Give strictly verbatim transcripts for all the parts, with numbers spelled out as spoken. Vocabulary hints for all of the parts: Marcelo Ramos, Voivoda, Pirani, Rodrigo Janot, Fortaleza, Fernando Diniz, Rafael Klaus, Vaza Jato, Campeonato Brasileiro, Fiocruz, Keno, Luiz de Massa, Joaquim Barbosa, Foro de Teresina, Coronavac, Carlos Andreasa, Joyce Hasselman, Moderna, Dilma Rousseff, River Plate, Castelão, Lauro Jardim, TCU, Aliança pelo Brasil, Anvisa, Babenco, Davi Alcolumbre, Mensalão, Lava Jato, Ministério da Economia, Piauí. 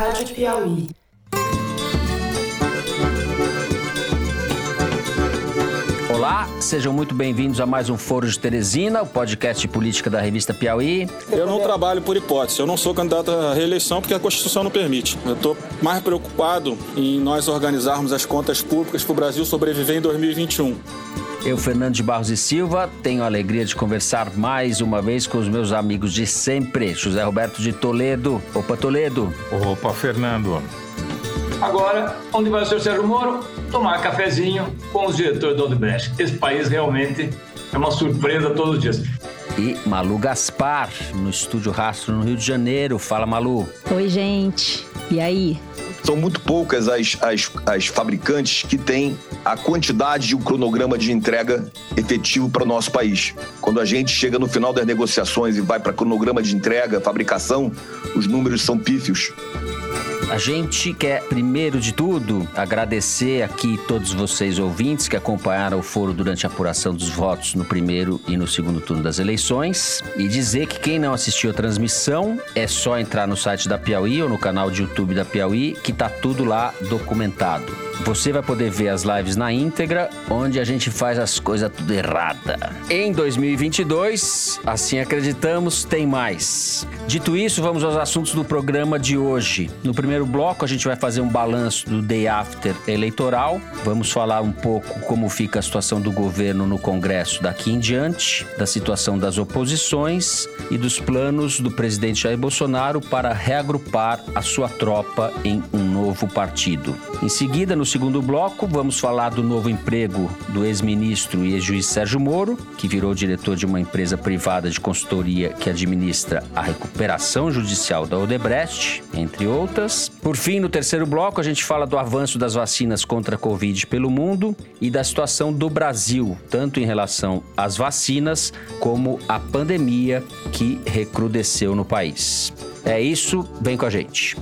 Rádio Piauí. Olá, sejam muito bem-vindos a mais um Foro de Teresina, o podcast de política da revista Piauí. Eu não trabalho por hipótese, eu não sou candidato à reeleição porque a Constituição não permite. Eu estou mais preocupado em nós organizarmos as contas públicas para o Brasil sobreviver em dois mil e vinte e um. Eu, Fernando de Barros e Silva, tenho a alegria de conversar mais uma vez com os meus amigos de sempre, José Roberto de Toledo. Opa, Toledo. Opa, Fernando. Agora, onde vai o senhor Sérgio Moro? Tomar cafezinho com os diretores do Odebrecht. Esse país realmente é uma surpresa todos os dias. E Malu Gaspar, no Estúdio Rastro, no Rio de Janeiro. Fala, Malu. Oi, gente. E aí? São muito poucas as, as, as fabricantes que têm a quantidade de um cronograma de entrega efetivo para o nosso país. Quando a gente chega no final das negociações e vai para cronograma de entrega, fabricação, os números são pífios. A gente quer, primeiro de tudo, agradecer aqui todos vocês ouvintes que acompanharam o foro durante a apuração dos votos no primeiro e no segundo turno das eleições e dizer que quem não assistiu a transmissão é só entrar no site da Piauí ou no canal de YouTube da Piauí que tá tudo lá documentado. Você vai poder ver as lives na íntegra, onde a gente faz as coisas tudo errada. Em dois mil e vinte e dois, assim acreditamos, tem mais. Dito isso, vamos aos assuntos do programa de hoje. No primeiro No primeiro bloco, a gente vai fazer um balanço do day after eleitoral. Vamos falar um pouco como fica a situação do governo no Congresso daqui em diante, da situação das oposições e dos planos do presidente Jair Bolsonaro para reagrupar a sua tropa em um novo partido. Em seguida, no segundo bloco, vamos falar do novo emprego do ex-ministro e ex-juiz Sérgio Moro, que virou diretor de uma empresa privada de consultoria que administra a recuperação judicial da Odebrecht, entre outras. Por fim, no terceiro bloco, a gente fala do avanço das vacinas contra a Covid pelo mundo e da situação do Brasil, tanto em relação às vacinas como à pandemia que recrudesceu no país. É isso, vem com a gente.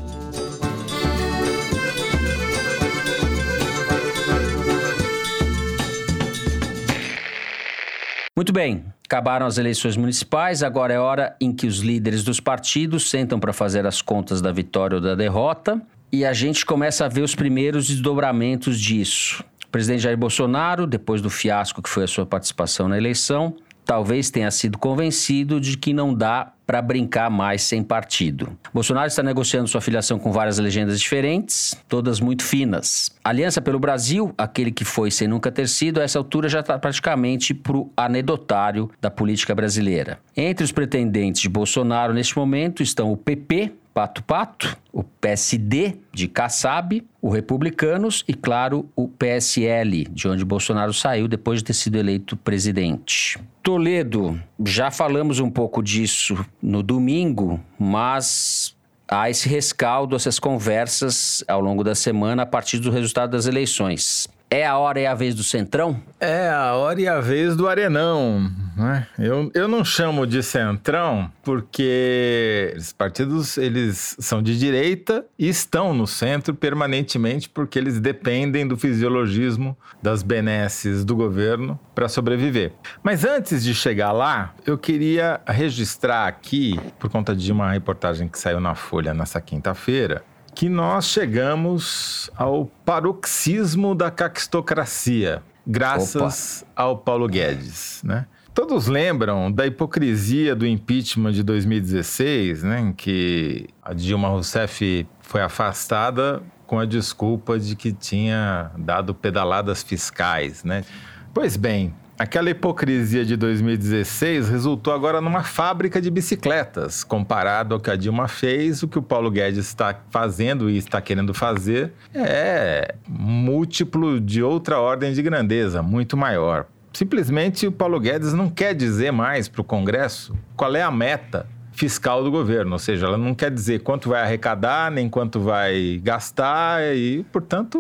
Muito bem. Acabaram as eleições municipais, agora é hora em que os líderes dos partidos sentam para fazer as contas da vitória ou da derrota e a gente começa a ver os primeiros desdobramentos disso. O presidente Jair Bolsonaro, depois do fiasco que foi a sua participação na eleição, talvez tenha sido convencido de que não dá para brincar mais sem partido. Bolsonaro está negociando sua filiação com várias legendas diferentes, todas muito finas. A Aliança pelo Brasil, aquele que foi sem nunca ter sido, a essa altura já está praticamente pro anedotário da política brasileira. Entre os pretendentes de Bolsonaro neste momento estão o P P, Pato Pato, o P S D, de Kassab, o Republicanos e, claro, o P S L, de onde Bolsonaro saiu depois de ter sido eleito presidente. Toledo, já falamos um pouco disso no domingo, mas há esse rescaldo, essas conversas ao longo da semana a partir do resultado das eleições. É a hora e a vez do Centrão? É a hora e a vez do Arenão, né? Eu, eu não chamo de Centrão porque os partidos, eles são de direita e estão no centro permanentemente porque eles dependem do fisiologismo das benesses do governo para sobreviver. Mas antes de chegar lá, eu queria registrar aqui, por conta de uma reportagem que saiu na Folha nessa quinta-feira, que nós chegamos ao paroxismo da caquistocracia, graças Opa. ao Paulo Guedes, né? Todos lembram da hipocrisia do impeachment de dois mil e dezesseis, né, em que a Dilma Rousseff foi afastada com a desculpa de que tinha dado pedaladas fiscais, né? Pois bem, aquela hipocrisia de dois mil e dezesseis resultou agora numa fábrica de bicicletas, comparado ao que a Dilma fez, o que o Paulo Guedes está fazendo e está querendo fazer é múltiplo de outra ordem de grandeza, muito maior. Simplesmente o Paulo Guedes não quer dizer mais para o Congresso qual é a meta fiscal do governo, ou seja, ela não quer dizer quanto vai arrecadar, nem quanto vai gastar e, portanto,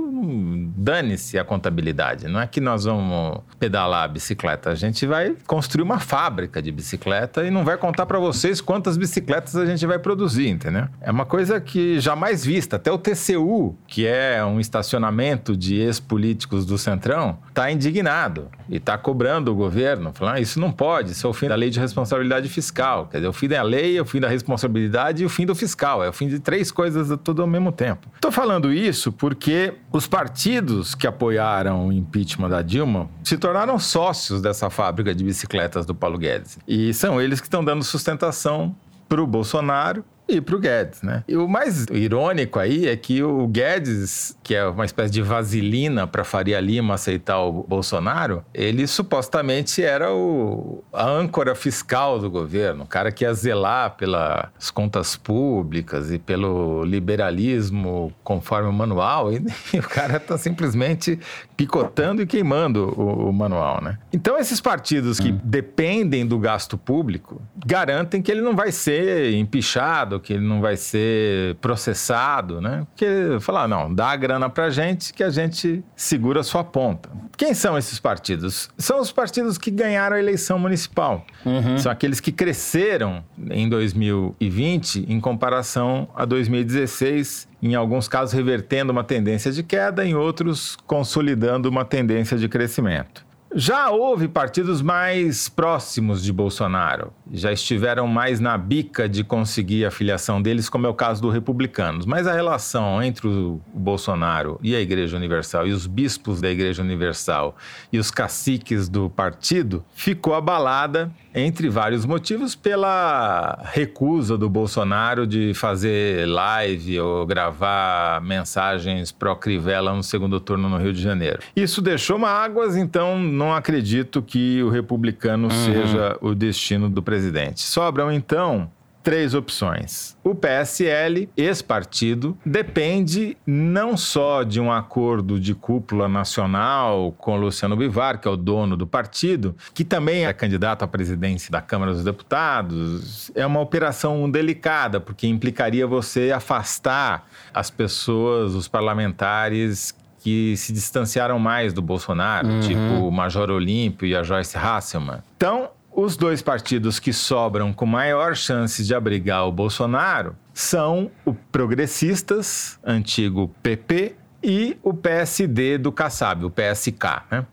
dane-se a contabilidade. Não é que nós vamos pedalar a bicicleta, a gente vai construir uma fábrica de bicicleta e não vai contar para vocês quantas bicicletas a gente vai produzir, entendeu? É uma coisa que jamais vista, até o T C U, que é um estacionamento de ex-políticos do Centrão, está indignado e está cobrando o governo, falando, ah, isso não pode, isso é o fim da lei de responsabilidade fiscal, quer dizer, o fim da lei lei, é o fim da responsabilidade e o fim do fiscal. É o fim de três coisas tudo ao mesmo tempo. Estou falando isso porque os partidos que apoiaram o impeachment da Dilma se tornaram sócios dessa fábrica de bicicletas do Paulo Guedes. E são eles que estão dando sustentação para o Bolsonaro e para o Guedes, né? E o mais irônico aí é que o Guedes, que é uma espécie de vaselina para Faria Lima aceitar o Bolsonaro, ele supostamente era o, a âncora fiscal do governo, o cara que ia zelar pelas contas públicas e pelo liberalismo conforme o manual, e, e o cara está simplesmente picotando e queimando o, o manual, né? Então, esses partidos que dependem do gasto público garantem que ele não vai ser empichado, que ele não vai ser processado, né? Porque falar, não, dá a grana pra gente que a gente segura a sua ponta. Quem são esses partidos? São os partidos que ganharam a eleição municipal. Uhum. São aqueles que cresceram em dois mil e vinte em comparação a dois mil e dezesseis, em alguns casos revertendo uma tendência de queda, em outros consolidando uma tendência de crescimento. Já houve partidos mais próximos de Bolsonaro, já estiveram mais na bica de conseguir a filiação deles, como é o caso do Republicanos. Mas a relação entre o Bolsonaro e a Igreja Universal, e os bispos da Igreja Universal e os caciques do partido, ficou abalada, entre vários motivos, pela recusa do Bolsonaro de fazer live ou gravar mensagens pró-Crivella no segundo turno no Rio de Janeiro. Isso deixou mágoas, então não acredito que o Republicano uhum. seja o destino do presidente. Sobram, então, três opções. O P S L, esse partido, depende não só de um acordo de cúpula nacional com Luciano Bivar, que é o dono do partido, que também é candidato à presidência da Câmara dos Deputados. É uma operação delicada, porque implicaria você afastar as pessoas, os parlamentares que se distanciaram mais do Bolsonaro, uhum. tipo o Major Olímpio e a Joyce Hasselman. Então, os dois partidos que sobram com maior chance de abrigar o Bolsonaro são o Progressistas, antigo P P, e o P S D do Kassab, o P S K, né?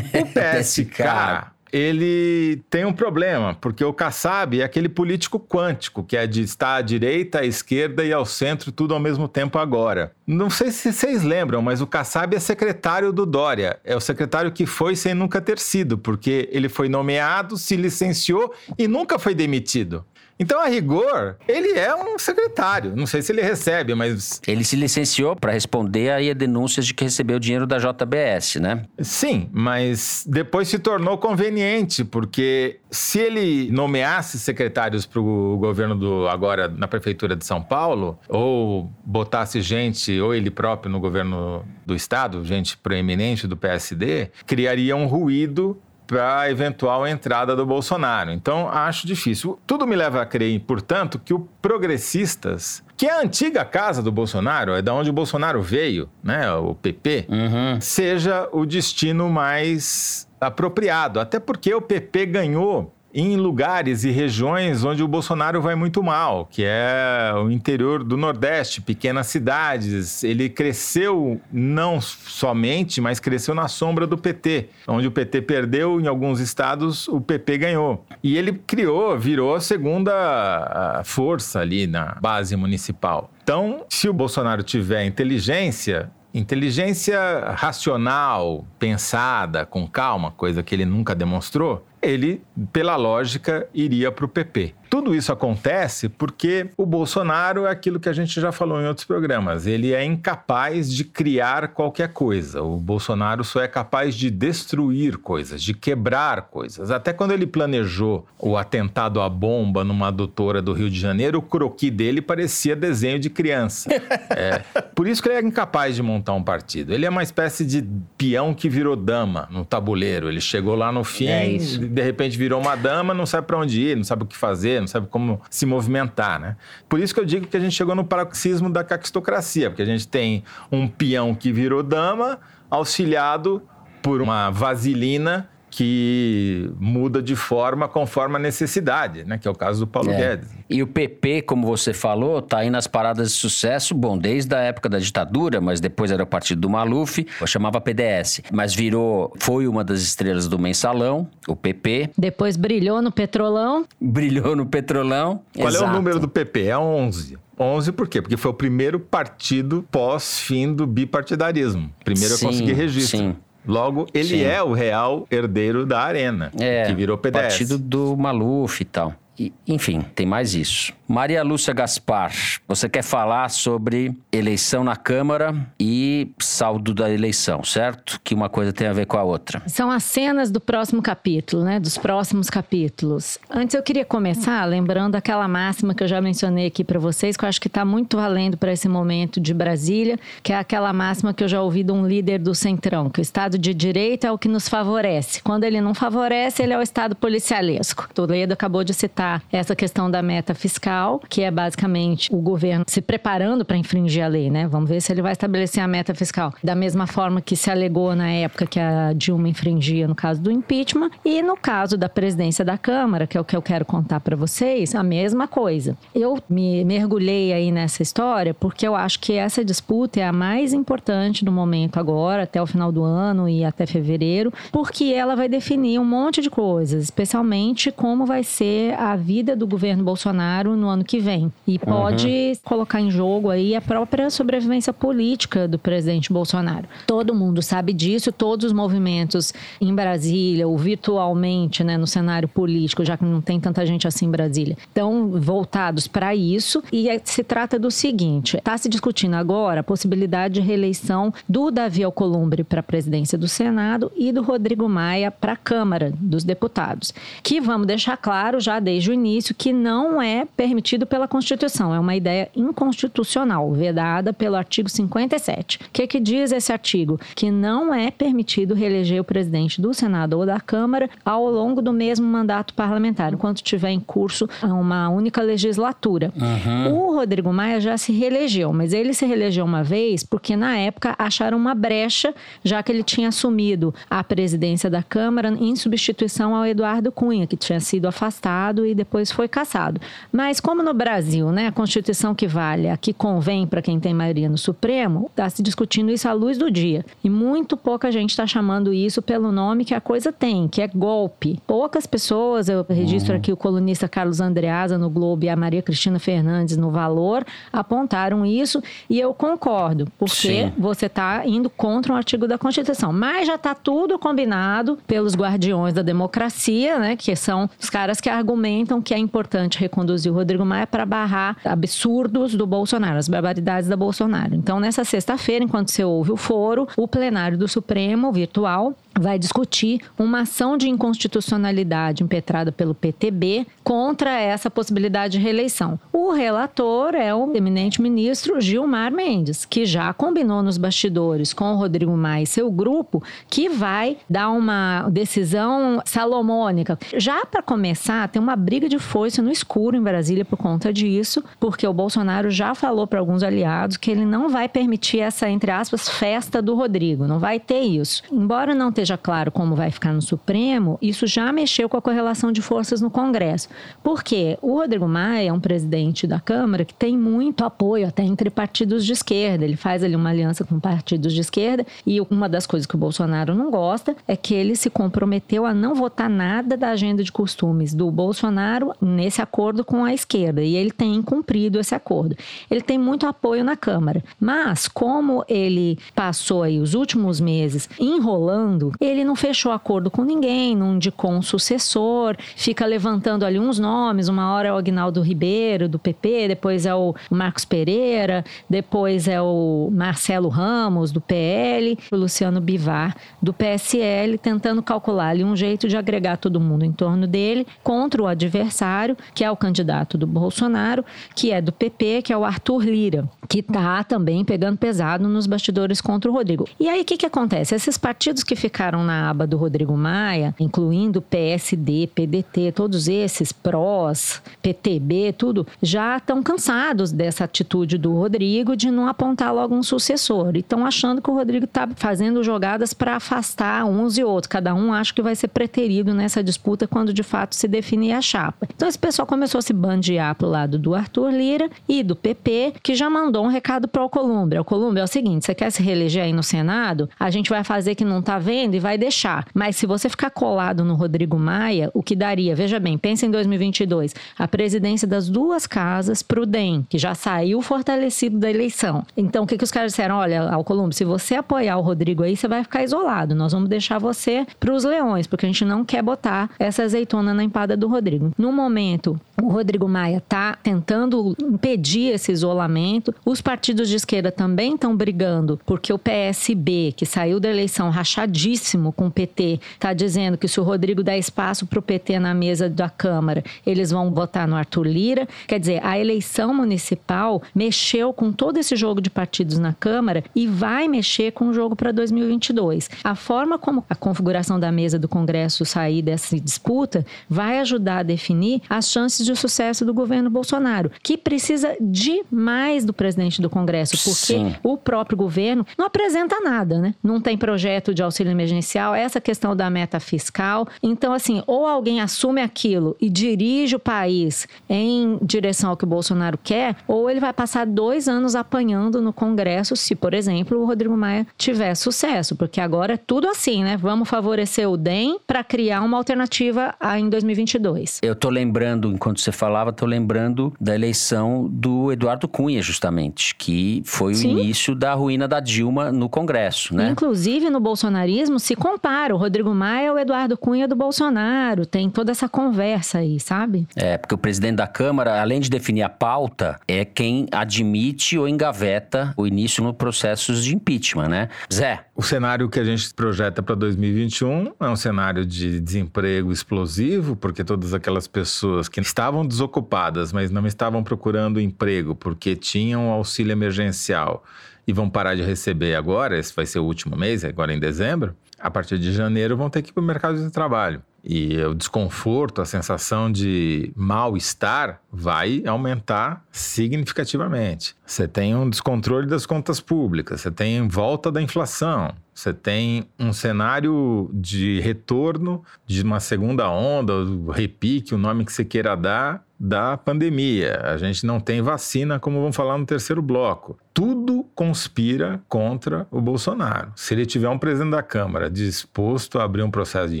O P S K... ele tem um problema, porque o Kassab é aquele político quântico, que é de estar à direita, à esquerda e ao centro, tudo ao mesmo tempo agora. Não sei se vocês lembram, mas o Kassab é secretário do Dória. É o secretário que foi sem nunca ter sido, porque ele foi nomeado, se licenciou e nunca foi demitido. Então, a rigor, ele é um secretário. Não sei se ele recebe, mas... ele se licenciou para responder aí a denúncias de que recebeu dinheiro da J B S, né? Sim, mas depois se tornou conveniente, porque se ele nomeasse secretários para o governo do, agora na Prefeitura de São Paulo, ou botasse gente, ou ele próprio no governo do Estado, gente proeminente do P S D, criaria um ruído para a eventual entrada do Bolsonaro. Então, acho difícil. Tudo me leva a crer, portanto, que o Progressistas, que é a antiga casa do Bolsonaro, é da onde o Bolsonaro veio, né, o P P, uhum. seja o destino mais apropriado. Até porque o P P ganhou em lugares e regiões onde o Bolsonaro vai muito mal, que é o interior do Nordeste, pequenas cidades. Ele cresceu não somente, mas cresceu na sombra do P T. Onde o P T perdeu, em alguns estados, o P P ganhou. E ele criou, virou a segunda força ali na base municipal. Então, se o Bolsonaro tiver inteligência... inteligência racional, pensada, com calma, coisa que ele nunca demonstrou, ele, pela lógica, iria para o P P. Tudo isso acontece porque o Bolsonaro é aquilo que a gente já falou em outros programas. Ele é incapaz de criar qualquer coisa. O Bolsonaro só é capaz de destruir coisas, de quebrar coisas. Até quando ele planejou o atentado à bomba numa adutora do Rio de Janeiro, o croqui dele parecia desenho de criança. É, por isso que ele é incapaz de montar um partido. Ele é uma espécie de peão que virou dama no tabuleiro. Ele chegou lá no fim, é isso. De repente virou uma dama, não sabe para onde ir, não sabe o que fazer, não sabe como se movimentar, né? Por isso que eu digo que a gente chegou no paroxismo da caquistocracia, porque a gente tem um peão que virou dama, auxiliado por uma vaselina que muda de forma conforme a necessidade, né? Que é o caso do Paulo é. Guedes. E o P P, como você falou, está aí nas paradas de sucesso, bom, desde a época da ditadura, mas depois era o partido do Maluf, chamava P D S, mas virou, foi uma das estrelas do Mensalão, o P P. Depois brilhou no Petrolão. Brilhou no Petrolão. Qual Exato. É o número do P P? É onze. onze por quê? Porque foi o primeiro partido pós-fim do bipartidarismo. Primeiro sim, eu consegui registro. Sim. Logo, ele sim. é o real herdeiro da Arena, é, que virou P D S. Partido do Maluf e tal. E, enfim, tem mais isso. Maria Lúcia Gaspar, você quer falar sobre eleição na Câmara e saldo da eleição, certo? Que uma coisa tem a ver com a outra. São as cenas do próximo capítulo, né? Dos próximos capítulos. Antes eu queria começar lembrando aquela máxima que eu já mencionei aqui para vocês, que eu acho que está muito valendo para esse momento de Brasília, que é aquela máxima que eu já ouvi de um líder do Centrão, que o Estado de Direito é o que nos favorece. Quando ele não favorece, ele é o Estado policialesco. Toledo acabou de citar essa questão da meta fiscal, que é basicamente o governo se preparando para infringir a lei, né? Vamos ver se ele vai estabelecer a meta fiscal. Da mesma forma que se alegou na época que a Dilma infringia no caso do impeachment, e no caso da presidência da Câmara, que é o que eu quero contar para vocês, a mesma coisa. Eu me mergulhei aí nessa história porque eu acho que essa disputa é a mais importante no momento agora, até o final do ano e até fevereiro, porque ela vai definir um monte de coisas, especialmente como vai ser a a vida do governo Bolsonaro no ano que vem. E pode uhum. colocar em jogo aí a própria sobrevivência política do presidente Bolsonaro. Todo mundo sabe disso, todos os movimentos em Brasília, ou virtualmente, né, no cenário político, já que não tem tanta gente assim em Brasília, estão voltados para isso. E se trata do seguinte, está se discutindo agora a possibilidade de reeleição do Davi Alcolumbre para a presidência do Senado e do Rodrigo Maia para a Câmara dos Deputados, que vamos deixar claro já desde desde o início, que não é permitido pela Constituição. É uma ideia inconstitucional, vedada pelo artigo cinquenta e sete. O que, que diz esse artigo? Que não é permitido reeleger o presidente do Senado ou da Câmara ao longo do mesmo mandato parlamentar, enquanto tiver em curso uma única legislatura. Uhum. O Rodrigo Maia já se reelegeu, mas ele se reelegeu uma vez porque, na época, acharam uma brecha, já que ele tinha assumido a presidência da Câmara em substituição ao Eduardo Cunha, que tinha sido afastado e e depois foi cassado. Mas como no Brasil, né, a Constituição que vale, a que convém para quem tem maioria no Supremo, está se discutindo isso à luz do dia. E muito pouca gente está chamando isso pelo nome que a coisa tem, que é golpe. Poucas pessoas, eu registro aqui o colunista Carlos Andreasa no Globo e a Maria Cristina Fernandes no Valor, apontaram isso e eu concordo, porque Sim. você está indo contra um artigo da Constituição. Mas já está tudo combinado pelos guardiões da democracia, né, que são os caras que argumentam que é importante reconduzir o Rodrigo Maia para barrar absurdos do Bolsonaro, as barbaridades da Bolsonaro. Então, nessa sexta-feira, enquanto você ouve o foro, o plenário do Supremo, virtual, vai discutir uma ação de inconstitucionalidade impetrada pelo P T B contra essa possibilidade de reeleição. O relator é o eminente ministro Gilmar Mendes, que já combinou nos bastidores com o Rodrigo Maia e seu grupo que vai dar uma decisão salomônica. Já para começar, tem uma briga de foice no escuro em Brasília por conta disso, porque o Bolsonaro já falou para alguns aliados que ele não vai permitir essa, entre aspas, festa do Rodrigo, não vai ter isso. Embora não esteja claro como vai ficar no Supremo, isso já mexeu com a correlação de forças no Congresso, porque o Rodrigo Maia é um presidente da Câmara que tem muito apoio até entre partidos de esquerda, ele faz ali uma aliança com partidos de esquerda, e uma das coisas que o Bolsonaro não gosta é que ele se comprometeu a não votar nada da agenda de costumes do Bolsonaro nesse acordo com a esquerda, e ele tem cumprido esse acordo. Ele tem muito apoio na Câmara, mas como ele passou aí os últimos meses enrolando, ele não fechou acordo com ninguém, não indicou um sucessor, fica levantando ali uns nomes, uma hora é o Aguinaldo Ribeiro, do P P, depois é o Marcos Pereira, depois é o Marcelo Ramos, do P L, o Luciano Bivar, do P S L, tentando calcular ali um jeito de agregar todo mundo em torno dele, contra o adversário, que é o candidato do Bolsonaro, que é do P P, que é o Arthur Lira, que está também pegando pesado nos bastidores contra o Rodrigo. E aí, o que, que acontece? Esses partidos que ficaram ficaram na aba do Rodrigo Maia, incluindo P S D, P D T, todos esses, PROS, P T B, tudo, já estão cansados dessa atitude do Rodrigo de não apontar logo um sucessor. E estão achando que o Rodrigo está fazendo jogadas para afastar uns e outros. Cada um acha que vai ser preterido nessa disputa quando de fato se definir a chapa. Então esse pessoal começou a se bandear pro lado do Arthur Lira e do P P, que já mandou um recado para o Alcolumbre. Alcolumbre, é o seguinte, você quer se reeleger aí no Senado? A gente vai fazer que não tá vendo e vai deixar. Mas se você ficar colado no Rodrigo Maia, o que daria? Veja bem, pensa em dois mil e vinte e dois, a presidência das duas casas pro D E M, que já saiu fortalecido da eleição. Então o que, que os caras disseram? Olha, Alcolumbre, se você apoiar o Rodrigo aí, você vai ficar isolado. Nós vamos deixar você pros leões, porque a gente não quer botar essa azeitona na empada do Rodrigo. No momento, o Rodrigo Maia tá tentando impedir esse isolamento. Os partidos de esquerda também estão brigando, porque o P S B, que saiu da eleição rachadíssimo com o P T, tá dizendo que se o Rodrigo der espaço pro P T na mesa da Câmara, eles vão votar no Arthur Lira. Quer dizer, a eleição municipal mexeu com todo esse jogo de partidos na Câmara e vai mexer com o jogo para dois mil e vinte e dois. A forma como a configuração da mesa do Congresso sair dessa disputa vai ajudar a definir as chances de sucesso do governo Bolsonaro, que precisa demais do presidente do Congresso, porque Sim. o próprio governo não apresenta nada, né? Não tem projeto de auxílio emergencial, essa questão da meta fiscal. Então, assim, ou alguém assume aquilo e dirige o país em direção ao que o Bolsonaro quer, ou ele vai passar dois anos apanhando no Congresso se, por exemplo, o Rodrigo Maia tiver sucesso, porque agora é tudo assim, né? Vamos favorecer o D E M para criar uma alternativa em dois mil e vinte e dois. Eu tô lembrando, enquanto você falava, tô lembrando da eleição do Eduardo Cunha, justamente, que foi o Sim. início da ruína da Dilma no Congresso, né? Inclusive, no bolsonarismo, se compara o Rodrigo Maia ao Eduardo Cunha do Bolsonaro, tem toda essa conversa aí, sabe? É, porque o presidente da Câmara, além de definir a pauta, é quem admite ou engaveta o início no processo de impeachment, né? Zé? O cenário que a gente projeta para dois mil e vinte e um é um cenário de desemprego explosivo, porque todas aquelas pessoas que estavam desocupadas, mas não estavam procurando emprego porque tinham auxílio emergencial e vão parar de receber agora, esse vai ser o último mês, agora em dezembro, a partir de janeiro vão ter que ir para o mercado de trabalho. E o desconforto, a sensação de mal-estar vai aumentar significativamente. Você tem um descontrole das contas públicas, você tem volta da inflação, você tem um cenário de retorno de uma segunda onda, repique, o nome que você queira dar, da pandemia. A gente não tem vacina, como vamos falar no terceiro bloco. Tudo conspira contra o Bolsonaro. Se ele tiver um presidente da Câmara disposto a abrir um processo de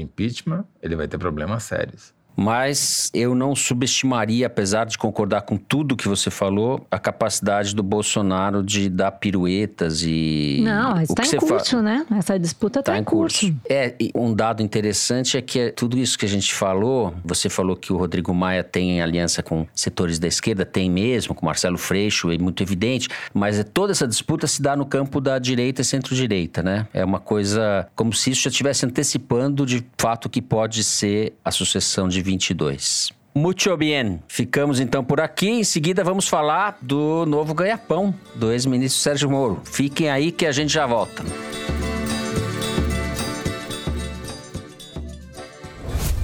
impeachment, ele vai ter problemas sérios. Mas eu não subestimaria, apesar de concordar com tudo que você falou, a capacidade do Bolsonaro de dar piruetas e... Não, isso está em curso, fa... né? Essa disputa está tá em curso. curso. É, e um dado interessante é que é tudo isso que a gente falou, você falou que o Rodrigo Maia tem aliança com setores da esquerda, tem mesmo, com Marcelo Freixo, é muito evidente, mas é, toda essa disputa se dá no campo da direita e centro-direita, né? É uma coisa como se isso já estivesse antecipando de fato que pode ser a sucessão de vinte e dois. Muito bem, ficamos então por aqui. Em seguida vamos falar do novo ganha-pão do ex-ministro Sérgio Moro. Fiquem aí que a gente já volta.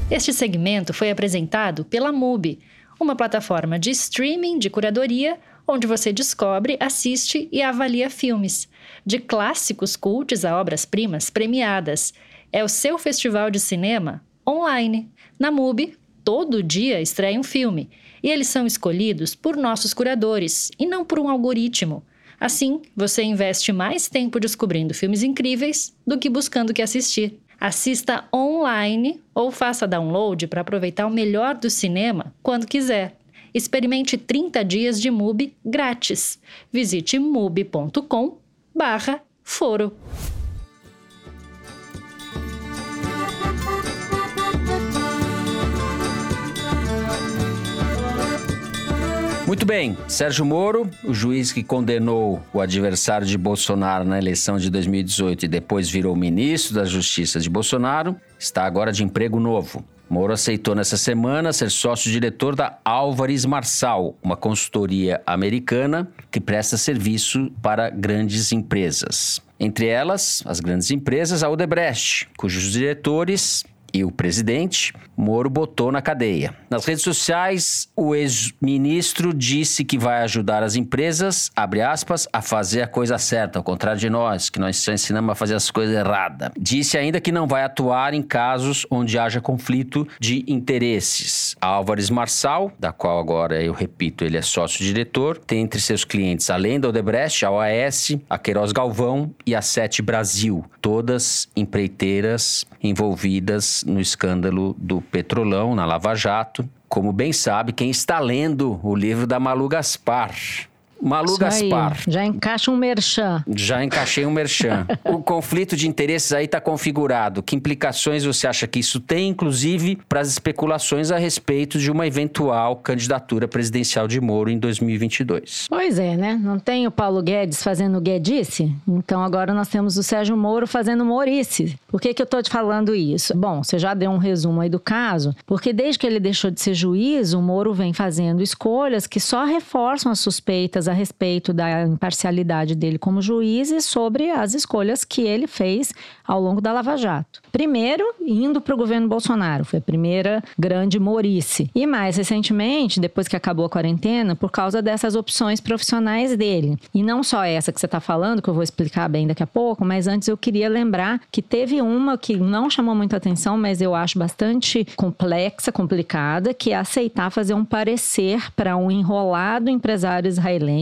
Este segmento foi apresentado pela MUBI, uma plataforma de streaming de curadoria onde você descobre, assiste e avalia filmes, de clássicos cults a obras-primas premiadas. É o seu festival de cinema online. Na MUBI, todo dia estreia um filme, e eles são escolhidos por nossos curadores, e não por um algoritmo. Assim, você investe mais tempo descobrindo filmes incríveis do que buscando o que assistir. Assista online ou faça download para aproveitar o melhor do cinema quando quiser. Experimente trinta dias de MUBI grátis. Visite mubi ponto com barra foro. Muito bem, Sérgio Moro, o juiz que condenou o adversário de Bolsonaro na eleição de dois mil e dezoito e depois virou ministro da Justiça de Bolsonaro, está agora de emprego novo. Moro aceitou nessa semana ser sócio-diretor da Álvares Marsal, uma consultoria americana que presta serviço para grandes empresas. Entre elas, as grandes empresas, a Odebrecht, cujos diretores e o presidente Moro botou na cadeia. Nas redes sociais, o ex-ministro disse que vai ajudar as empresas, abre aspas, a fazer a coisa certa, ao contrário de nós, que nós só ensinamos a fazer as coisas erradas. Disse ainda que não vai atuar em casos onde haja conflito de interesses. A Álvares Marçal, da qual agora, eu repito, ele é sócio-diretor, tem entre seus clientes, além da Odebrecht, a O A S, a Queiroz Galvão e a Sete Brasil, todas empreiteiras envolvidas no escândalo do Petrolão, na Lava Jato, como bem sabe quem está lendo o livro da Malu Gaspar. Malu Isso Gaspar. Aí. Já encaixa um merchan. Já encaixei um merchan. O conflito de interesses aí está configurado. Que implicações você acha que isso tem, inclusive, para as especulações a respeito de uma eventual candidatura presidencial de Moro em dois mil e vinte e dois? Pois é, né? Não tem o Paulo Guedes fazendo Guedice? Então agora nós temos o Sérgio Moro fazendo Morice. Por que que eu estou te falando isso? Bom, você já deu um resumo aí do caso, porque desde que ele deixou de ser juiz, o Moro vem fazendo escolhas que só reforçam as suspeitas a respeito da imparcialidade dele como juiz e sobre as escolhas que ele fez ao longo da Lava Jato. Primeiro, indo para o governo Bolsonaro, foi a primeira grande morice. E mais recentemente, depois que acabou a quarentena, por causa dessas opções profissionais dele. E não só essa que você está falando, que eu vou explicar bem daqui a pouco, mas antes eu queria lembrar que teve uma que não chamou muita atenção, mas eu acho bastante complexa, complicada, que é aceitar fazer um parecer para um enrolado empresário israelense,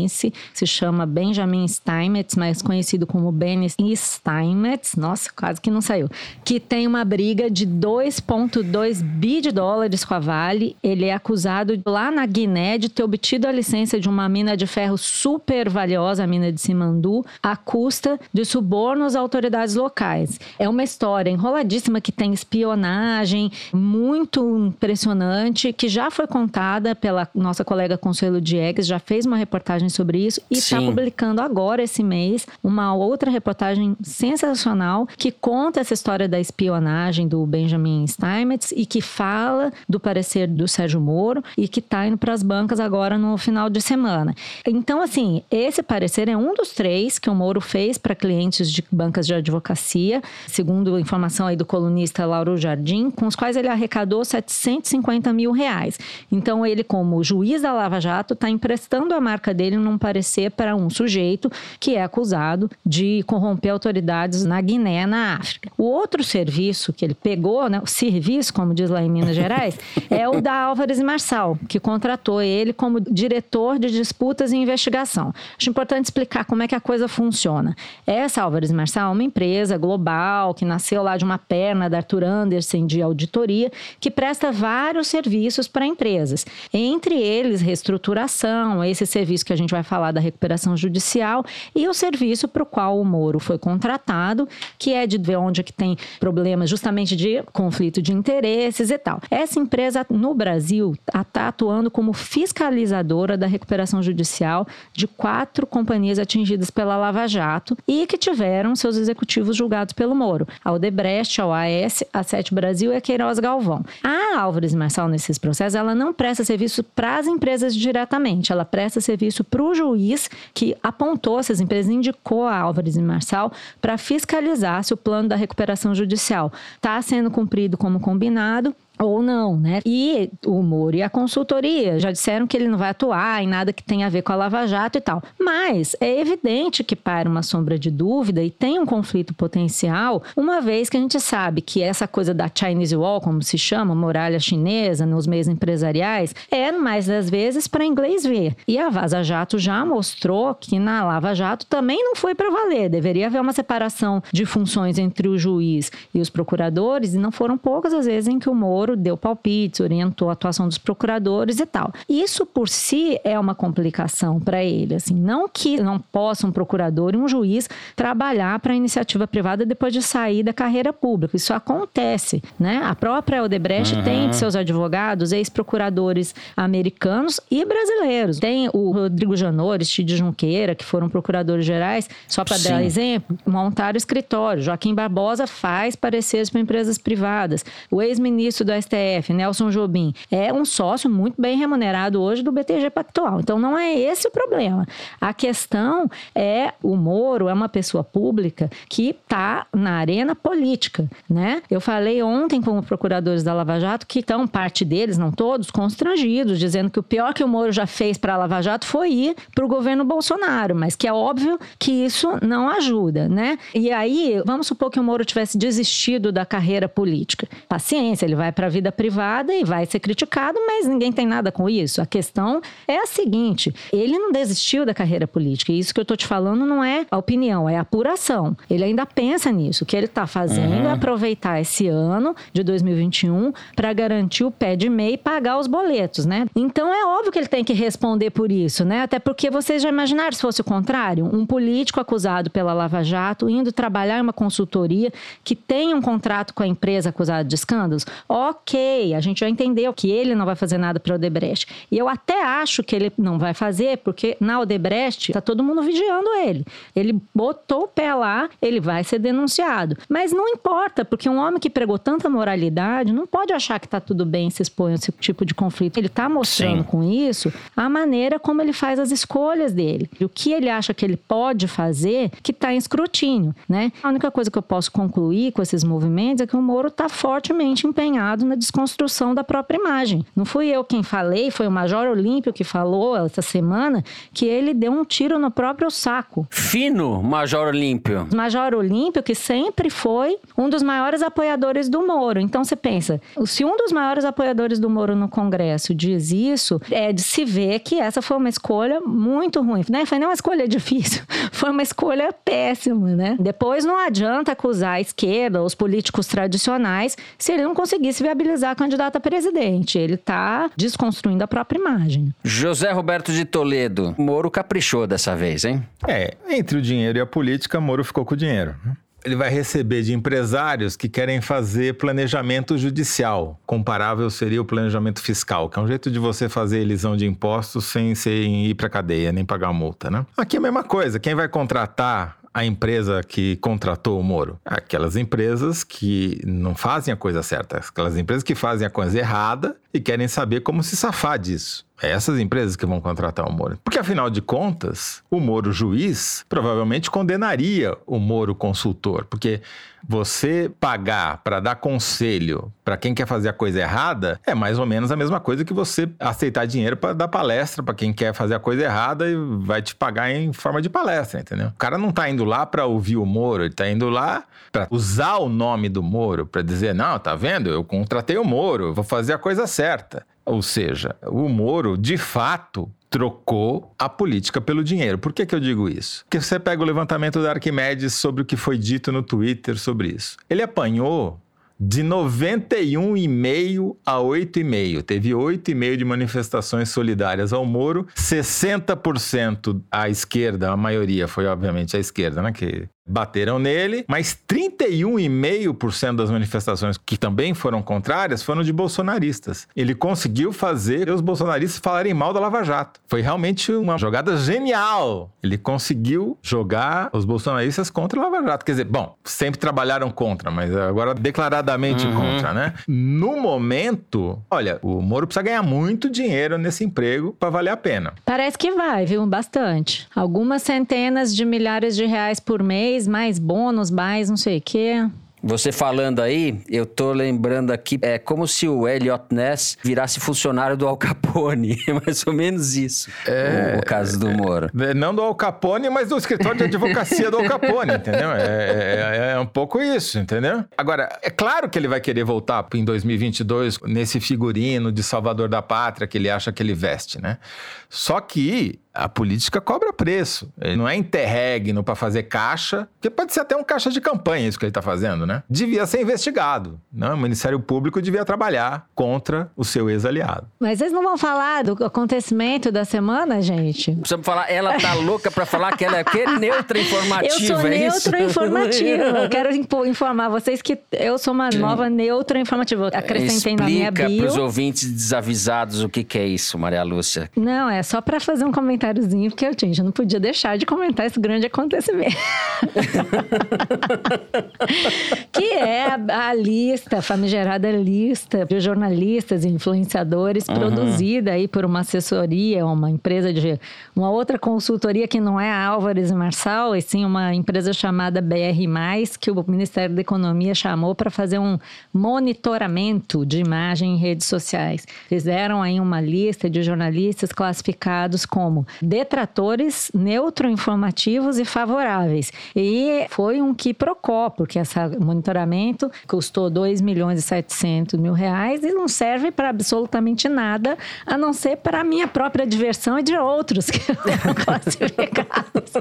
se chama Benjamin Steinmetz, mais conhecido como Benny Steinmetz, nossa, quase que não saiu, que tem uma briga de dois vírgula dois bilhões de dólares com a Vale. Ele é acusado lá na Guiné de ter obtido a licença de uma mina de ferro super valiosa, a mina de Simandu, à custa de subornos a autoridades locais. É uma história enroladíssima que tem espionagem, muito impressionante, que já foi contada pela nossa colega Consuelo Diegues, já fez uma reportagem sobre isso e está publicando agora esse mês uma outra reportagem sensacional que conta essa história da espionagem do Benjamin Steinmetz e que fala do parecer do Sérgio Moro e que está indo para as bancas agora no final de semana. Então, assim, esse parecer é um dos três que o Moro fez para clientes de bancas de advocacia, segundo informação aí do colunista Lauro Jardim, com os quais ele arrecadou setecentos e cinquenta mil reais. Então, ele, como juiz da Lava Jato, está emprestando a marca dele num parecer para um sujeito que é acusado de corromper autoridades na Guiné, na África. O outro serviço que ele pegou, né, o serviço, como diz lá em Minas Gerais, é o da Álvares Marçal, que contratou ele como diretor de disputas e investigação. Acho importante explicar como é que a coisa funciona. Essa Álvares Marçal é uma empresa global que nasceu lá de uma perna da Arthur Andersen de auditoria, que presta vários serviços para empresas. Entre eles, reestruturação, esse serviço que a gente vai falar da recuperação judicial, e o serviço para o qual o Moro foi contratado, que é de ver onde é que tem problemas justamente de conflito de interesses e tal. Essa empresa no Brasil está atuando como fiscalizadora da recuperação judicial de quatro companhias atingidas pela Lava Jato e que tiveram seus executivos julgados pelo Moro. A Odebrecht, a O A S, a Sete Brasil e a Queiroz Galvão. A Álvares Marçal, nesses processos, ela não presta serviço para as empresas diretamente, ela presta serviço para o juiz que apontou essas empresas, indicou a Álvares e Marçal para fiscalizar se o plano da recuperação judicial está sendo cumprido como combinado ou não, né? E o Moro e a consultoria já disseram que ele não vai atuar em nada que tenha a ver com a Lava Jato e tal. Mas é evidente que para uma sombra de dúvida e tem um conflito potencial, uma vez que a gente sabe que essa coisa da Chinese Wall, como se chama, muralha chinesa nos meios empresariais, é mais das vezes para inglês ver. E a Vaza Jato já mostrou que na Lava Jato também não foi para valer. Deveria haver uma separação de funções entre o juiz e os procuradores e não foram poucas as vezes em que o Moro deu palpites, orientou a atuação dos procuradores e tal. Isso por si é uma complicação para ele, assim, não que não possa um procurador e um juiz trabalhar para a iniciativa privada depois de sair da carreira pública. Isso acontece, né? A própria Odebrecht uhum. tem de seus advogados ex-procuradores americanos e brasileiros. Tem o Rodrigo Janot, Cid Junqueira, que foram procuradores gerais, só para dar exemplo, montaram escritório. Joaquim Barbosa faz pareceres para empresas privadas. O ex-ministro da S T F, Nelson Jobim, é um sócio muito bem remunerado hoje do B T G Pactual. Então, não é esse o problema. A questão é, o Moro é uma pessoa pública que está na arena política, né? Eu falei ontem com os procuradores da Lava Jato que estão, parte deles, não todos, constrangidos, dizendo que o pior que o Moro já fez para a Lava Jato foi ir para o governo Bolsonaro, mas que é óbvio que isso não ajuda, né? E aí, vamos supor que o Moro tivesse desistido da carreira política. Paciência, ele vai para a vida privada e vai ser criticado, mas ninguém tem nada com isso. A questão é a seguinte, ele não desistiu da carreira política, e isso que eu estou te falando não é a opinião, é a apuração. Ele ainda pensa nisso, o que ele está fazendo uhum. é aproveitar esse ano de dois mil e vinte e um para garantir o pé de meia e pagar os boletos, né? Então é óbvio que ele tem que responder por isso, né? Até porque vocês já imaginaram se fosse o contrário, um político acusado pela Lava Jato indo trabalhar em uma consultoria que tem um contrato com a empresa acusada de escândalos. Ok, a gente já entendeu que ele não vai fazer nada para a Odebrecht. E eu até acho que ele não vai fazer, porque na Odebrecht está todo mundo vigiando ele. Ele botou o pé lá, ele vai ser denunciado. Mas não importa, porque um homem que pregou tanta moralidade não pode achar que está tudo bem se expõe a esse tipo de conflito. Ele está mostrando Sim. com isso a maneira como ele faz as escolhas dele. E o que ele acha que ele pode fazer que está em escrutínio, né? A única coisa que eu posso concluir com esses movimentos é que o Moro está fortemente empenhado na desconstrução da própria imagem. Não fui eu quem falei, foi o Major Olímpio que falou essa semana que ele deu um tiro no próprio saco. Fino, Major Olímpio. Major Olímpio, que sempre foi um dos maiores apoiadores do Moro. Então você pensa, se um dos maiores apoiadores do Moro no Congresso diz isso, é de se ver que essa foi uma escolha muito ruim, né? Foi não uma escolha difícil, foi uma escolha péssima, né? Depois não adianta acusar a esquerda, os políticos tradicionais, se ele não conseguisse viabilizar a candidata a presidente. Ele está desconstruindo a própria imagem. José Roberto de Toledo, Moro caprichou dessa vez, hein? É, entre o dinheiro e a política, Moro ficou com o dinheiro, né? Ele vai receber de empresários que querem fazer planejamento judicial. Comparável seria o planejamento fiscal, que é um jeito de você fazer elisão de impostos sem, sem ir para cadeia, nem pagar multa, né? Aqui é a mesma coisa. Quem vai contratar a empresa que contratou o Moro? Aquelas empresas que não fazem a coisa certa. Aquelas empresas que fazem a coisa errada e querem saber como se safar disso. É essas empresas que vão contratar o Moro. Porque, afinal de contas, o Moro juiz provavelmente condenaria o Moro consultor. Porque você pagar para dar conselho para quem quer fazer a coisa errada é mais ou menos a mesma coisa que você aceitar dinheiro para dar palestra para quem quer fazer a coisa errada e vai te pagar em forma de palestra, entendeu? O cara não tá indo lá para ouvir o Moro, ele tá indo lá para usar o nome do Moro, para dizer, não, tá vendo? Eu contratei o Moro, eu vou fazer a coisa certa. Ou seja, o Moro, de fato, trocou a política pelo dinheiro. Por que que eu digo isso? Porque você pega o levantamento da Arquimedes sobre o que foi dito no Twitter sobre isso. Ele apanhou de noventa e um vírgula cinco a oito vírgula cinco. Teve oito vírgula cinco de manifestações solidárias ao Moro. sessenta por cento à esquerda, a maioria foi, obviamente, à esquerda, né? Que bateram nele, mas trinta e um vírgula cinco por cento das manifestações que também foram contrárias foram de bolsonaristas. Ele conseguiu fazer os bolsonaristas falarem mal da Lava Jato. Foi realmente uma jogada genial. Ele conseguiu jogar os bolsonaristas contra a Lava Jato. Quer dizer, bom, sempre trabalharam contra, mas agora declaradamente uhum. contra, né? No momento, olha, o Moro precisa ganhar muito dinheiro nesse emprego para valer a pena. Parece que vai, viu? Bastante. Algumas centenas de milhares de reais por mês, mais bônus, mais não sei o quê. Você falando aí, eu tô lembrando aqui, é como se o Elliot Ness virasse funcionário do Al Capone. É mais ou menos isso, é, o caso do Moro. É, não do Al Capone, mas do escritório de advocacia do Al Capone, entendeu? É, é, é um pouco isso, entendeu? Agora, é claro que ele vai querer voltar em dois mil e vinte e dois nesse figurino de salvador da pátria que ele acha que ele veste, né? Só que a política cobra preço. Ele não é interregno para fazer caixa, porque pode ser até um caixa de campanha isso que ele está fazendo, né? Devia ser investigado, né? O Ministério Público devia trabalhar contra o seu ex-aliado. Mas vocês não vão falar do acontecimento da semana, gente? Precisamos falar, ela tá louca para falar que ela é que neutra informativa, eu sou é neutra isso? informativa. Eu quero informar vocês que eu sou uma nova neutra informativa. Acrescentei Explica na minha bio. Explica para os ouvintes desavisados o que, que é isso, Maria Lúcia. Não, é só para fazer um comentário comentáriozinho, porque eu, gente, eu não podia deixar de comentar esse grande acontecimento. Que é a, a lista, a famigerada lista de jornalistas e influenciadores, uhum, produzida aí por uma assessoria, uma empresa de... uma outra consultoria que não é a Álvares e Marçal, e sim uma empresa chamada B R mais, que o Ministério da Economia chamou para fazer um monitoramento de imagem em redes sociais. Fizeram aí uma lista de jornalistas classificados como detratores, neutro-informativos e favoráveis. E foi um quiprocó, porque esse monitoramento custou dois milhões e setecentos mil reais e não serve para absolutamente nada, a não ser para a minha própria diversão e de outros que foram classificados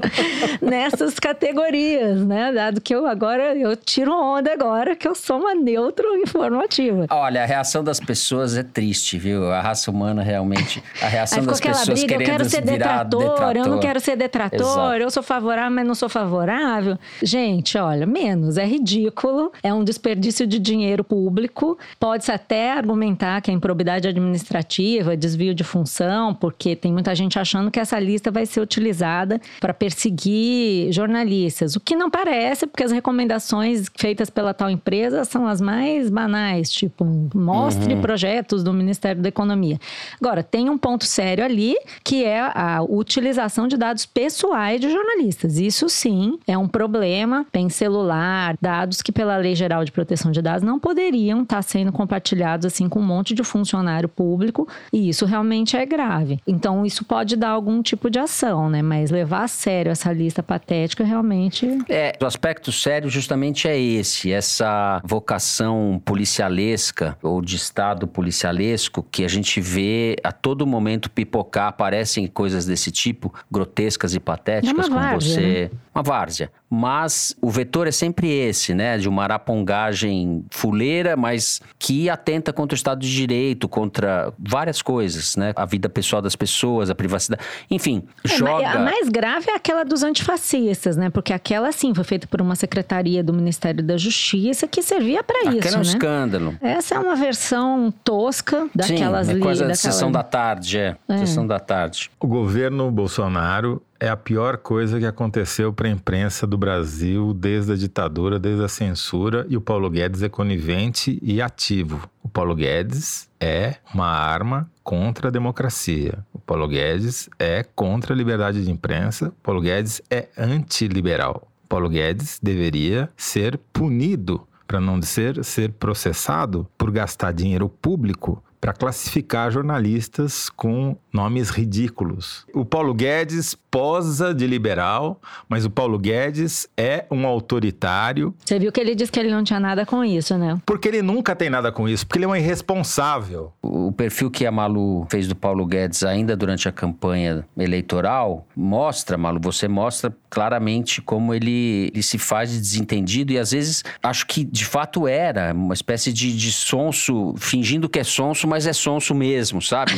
nessas categorias, né? Dado que eu agora, eu tiro onda agora, que eu sou uma neutro-informativa. Olha, a reação das pessoas é triste, viu? A raça humana realmente, a reação das pessoas briga, querendo virar detrator, detrator. Eu não quero ser detrator, exato, eu sou favorável, mas não sou favorável. Gente, olha, menos, é ridículo, é um desperdício de dinheiro público, pode-se até argumentar que é improbidade administrativa, desvio de função, porque tem muita gente achando que essa lista vai ser utilizada para perseguir jornalistas, o que não parece, porque as recomendações feitas pela tal empresa são as mais banais, tipo, mostre, uhum, projetos do Ministério da Economia. Agora, tem um ponto sério ali, que é a utilização de dados pessoais de jornalistas. Isso sim é um problema. Tem celular, dados que pela Lei Geral de Proteção de Dados não poderiam estar sendo compartilhados assim com um monte de funcionário público, e isso realmente é grave. Então, isso pode dar algum tipo de ação, né? Mas levar a sério essa lista patética realmente... É, o aspecto sério justamente é esse, essa vocação policialesca ou de Estado policialesco que a gente vê a todo momento pipocar, aparecem coisas desse tipo, grotescas e patéticas, é como várzea, você... Né? Uma várzea. Mas o vetor é sempre esse, né? De uma arapongagem fuleira, mas que atenta contra o Estado de Direito, contra várias coisas, né? A vida pessoal das pessoas, a privacidade, enfim, é, joga... A mais grave é aquela dos antifascistas, né? Porque aquela, sim, foi feita por uma secretaria do Ministério da Justiça que servia para isso, né? Aquela é um escândalo. Essa é uma versão tosca daquelas... Sim, é coisa li... da daquela... sessão da tarde, é. é. Sessão da tarde. O governo Bolsonaro... é a pior coisa que aconteceu para a imprensa do Brasil desde a ditadura, desde a censura, e o Paulo Guedes é conivente e ativo. O Paulo Guedes é uma arma contra a democracia. O Paulo Guedes é contra a liberdade de imprensa. O Paulo Guedes é antiliberal. O Paulo Guedes deveria ser punido, para não dizer ser processado, por gastar dinheiro público para classificar jornalistas com nomes ridículos. O Paulo Guedes posa de liberal, mas o Paulo Guedes é um autoritário. Você viu que ele disse que ele não tinha nada com isso, né? Porque ele nunca tem nada com isso, porque ele é um irresponsável. O perfil que a Malu fez do Paulo Guedes ainda durante a campanha eleitoral mostra, Malu, você mostra claramente como ele, ele se faz de desentendido, e às vezes acho que de fato era uma espécie de, de sonso, fingindo que é sonso, mas mas é sonso mesmo, sabe?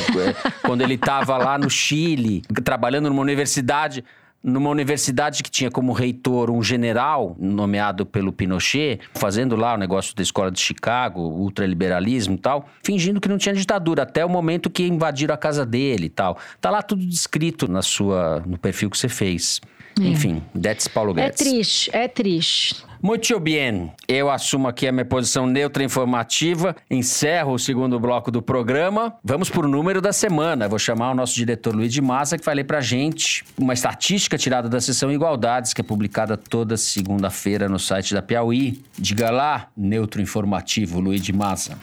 Quando ele estava lá no Chile, trabalhando numa universidade... numa universidade que tinha como reitor um general nomeado pelo Pinochet, fazendo lá o negócio da escola de Chicago, ultraliberalismo e tal, fingindo que não tinha ditadura, até o momento que invadiram a casa dele e tal. Tá lá tudo descrito na sua, no perfil que você fez. É. Enfim, that's Paulo Guedes. É triste, é triste. Muito bem, eu assumo aqui a minha posição neutra informativa, encerro o segundo bloco do programa. Vamos pro número da semana. Vou chamar o nosso diretor Luiz de Massa, que vai ler pra gente uma estatística tirada da sessão Igualdades, que é publicada toda segunda-feira no site da Piauí. Diga lá, neutro informativo, Luiz de Massa.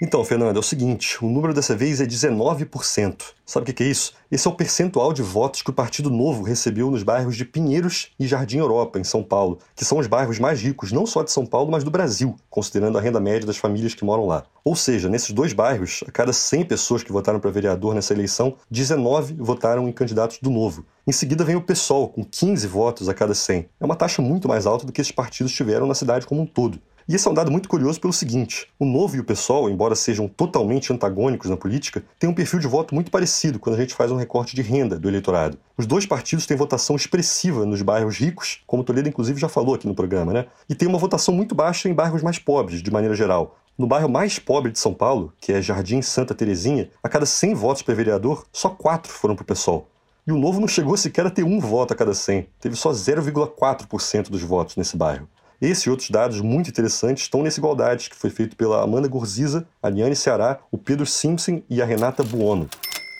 Então, Fernando, é o seguinte, o número dessa vez é dezenove por cento. Sabe o que é isso? Esse é o percentual de votos que o Partido Novo recebeu nos bairros de Pinheiros e Jardim Europa, em São Paulo, que são os bairros mais ricos não só de São Paulo, mas do Brasil, considerando a renda média das famílias que moram lá. Ou seja, nesses dois bairros, a cada cem pessoas que votaram para vereador nessa eleição, dezenove votaram em candidatos do Novo. Em seguida vem o PSOL, com quinze votos a cada cem. É uma taxa muito mais alta do que esses partidos tiveram na cidade como um todo. E esse é um dado muito curioso pelo seguinte, o Novo e o PSOL, embora sejam totalmente antagônicos na política, têm um perfil de voto muito parecido quando a gente faz um recorte de renda do eleitorado. Os dois partidos têm votação expressiva nos bairros ricos, como o Toledo inclusive já falou aqui no programa, né? E tem uma votação muito baixa em bairros mais pobres, de maneira geral. No bairro mais pobre de São Paulo, que é Jardim Santa Teresinha, a cada cem votos para vereador, só quatro foram para o PSOL. E o Novo não chegou sequer a ter um voto a cada cem. Teve só zero vírgula quatro por cento dos votos nesse bairro. Esse e outros dados muito interessantes estão nesse Igualdades, que foi feito pela Amanda Gorziza, a Liane Ceará, o Pedro Simpson e a Renata Buono.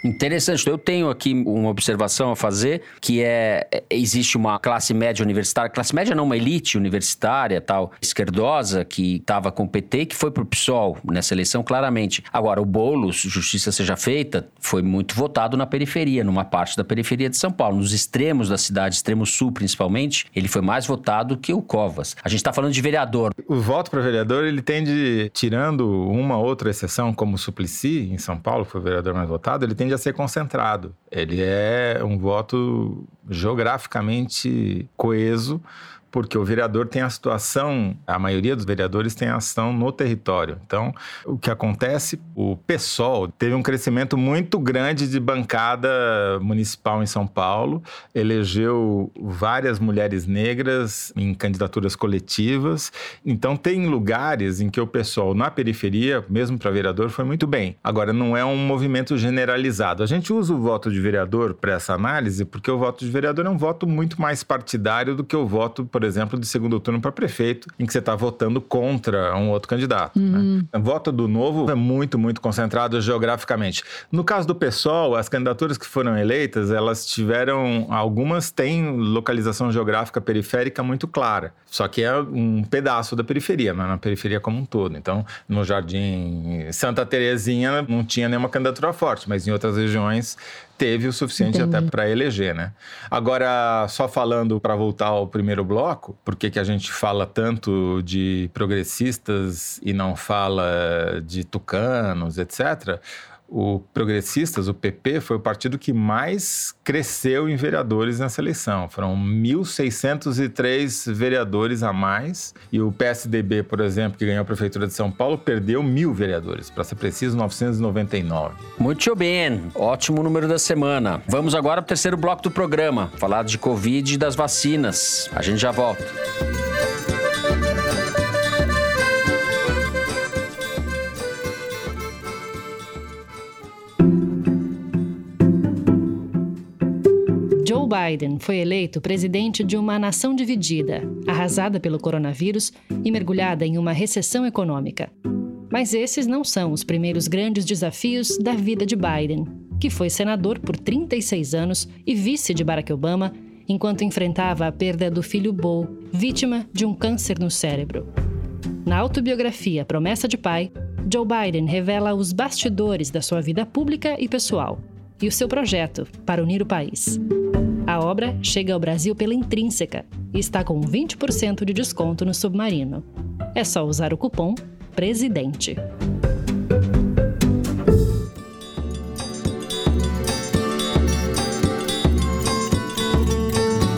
Interessante. Eu tenho aqui uma observação a fazer, que é, existe uma classe média universitária, classe média não, uma elite universitária, tal, esquerdosa, que estava com o P T, que foi pro PSOL nessa eleição, claramente. Agora, o Boulos, justiça seja feita, foi muito votado na periferia, numa parte da periferia de São Paulo, nos extremos da cidade, extremo sul principalmente, ele foi mais votado que o Covas. A gente está falando de vereador. O voto para vereador, ele tende, tirando uma outra exceção, como o Suplicy, em São Paulo, que foi o vereador mais votado, ele tende a ser concentrado. Ele é um voto geograficamente coeso, porque o vereador tem a situação, a maioria dos vereadores tem ação no território. Então, o que acontece, o PSOL teve um crescimento muito grande de bancada municipal em São Paulo, elegeu várias mulheres negras em candidaturas coletivas. Então, tem lugares em que o PSOL na periferia, mesmo para vereador, foi muito bem. Agora, não é um movimento generalizado. A gente usa o voto de vereador para essa análise, porque o voto de vereador é um voto muito mais partidário do que o voto, por exemplo, de segundo turno para prefeito, em que você está votando contra um outro candidato. Uhum. Né? A voto do Novo é muito, muito concentrado geograficamente. No caso do PSOL, as candidaturas que foram eleitas, elas tiveram, algumas têm localização geográfica periférica muito clara, só que é um pedaço da periferia, não é na periferia como um todo. Então, no Jardim Santa Terezinha não tinha nenhuma candidatura forte, mas em outras regiões teve o suficiente. Entendi. Até para eleger, né? Agora, só falando, para voltar ao primeiro bloco, por que que a gente fala tanto de progressistas e não fala de tucanos, etcétera? O Progressistas, o P P, foi o partido que mais cresceu em vereadores nessa eleição. Foram mil seiscentos e três vereadores a mais. E o P S D B, por exemplo, que ganhou a Prefeitura de São Paulo, perdeu mil vereadores. Para ser preciso, novecentos e noventa e nove. Muito bem. Ótimo número da semana. Vamos agora para o terceiro bloco do programa. Falar de Covid e das vacinas. A gente já volta. Biden foi eleito presidente de uma nação dividida, arrasada pelo coronavírus e mergulhada em uma recessão econômica. Mas esses não são os primeiros grandes desafios da vida de Biden, que foi senador por trinta e seis anos e vice de Barack Obama, enquanto enfrentava a perda do filho Beau, vítima de um câncer no cérebro. Na autobiografia Promessa de Pai, Joe Biden revela os bastidores da sua vida pública e pessoal, e o seu projeto para unir o país. A obra chega ao Brasil pela Intrínseca e está com vinte por cento de desconto no Submarino. É só usar o cupom PRESIDENTE.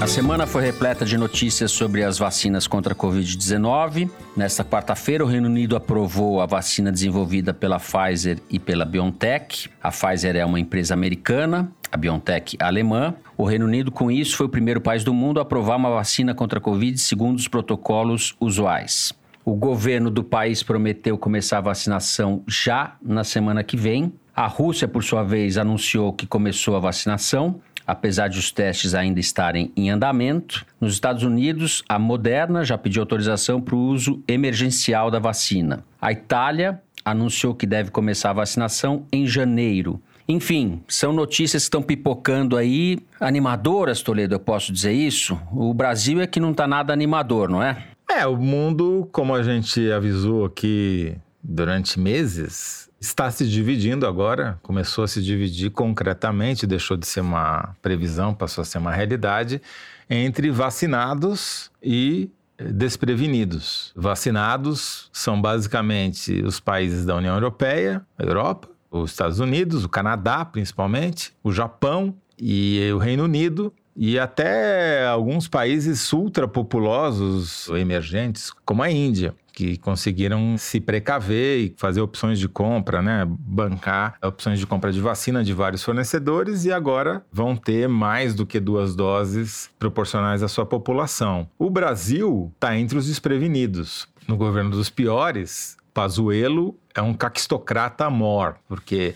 A semana foi repleta de notícias sobre as vacinas contra a covid dezenove. Nesta quarta-feira, o Reino Unido aprovou a vacina desenvolvida pela Pfizer e pela BioNTech. A Pfizer é uma empresa americana, a BioNTech alemã. O Reino Unido, com isso, foi o primeiro país do mundo a aprovar uma vacina contra a Covid segundo os protocolos usuais. O governo do país prometeu começar a vacinação já na semana que vem. A Rússia, por sua vez, anunciou que começou a vacinação, apesar de os testes ainda estarem em andamento. Nos Estados Unidos, a Moderna já pediu autorização para o uso emergencial da vacina. A Itália anunciou que deve começar a vacinação em janeiro. Enfim, são notícias que estão pipocando aí, animadoras, Toledo, eu posso dizer isso? O Brasil é que não está nada animador, não é? É, o mundo, como a gente avisou aqui durante meses, está se dividindo agora, começou a se dividir concretamente, deixou de ser uma previsão, passou a ser uma realidade, entre vacinados e desprevenidos. Vacinados são basicamente os países da União Europeia, a Europa, os Estados Unidos, o Canadá principalmente, o Japão e o Reino Unido, e até alguns países ultrapopulosos emergentes, como a Índia, que conseguiram se precaver e fazer opções de compra, né? Bancar opções de compra de vacina de vários fornecedores e agora vão ter mais do que duas doses proporcionais à sua população. O Brasil está entre os desprevenidos. No governo dos piores, Pazuello é um caquistocrata mor, porque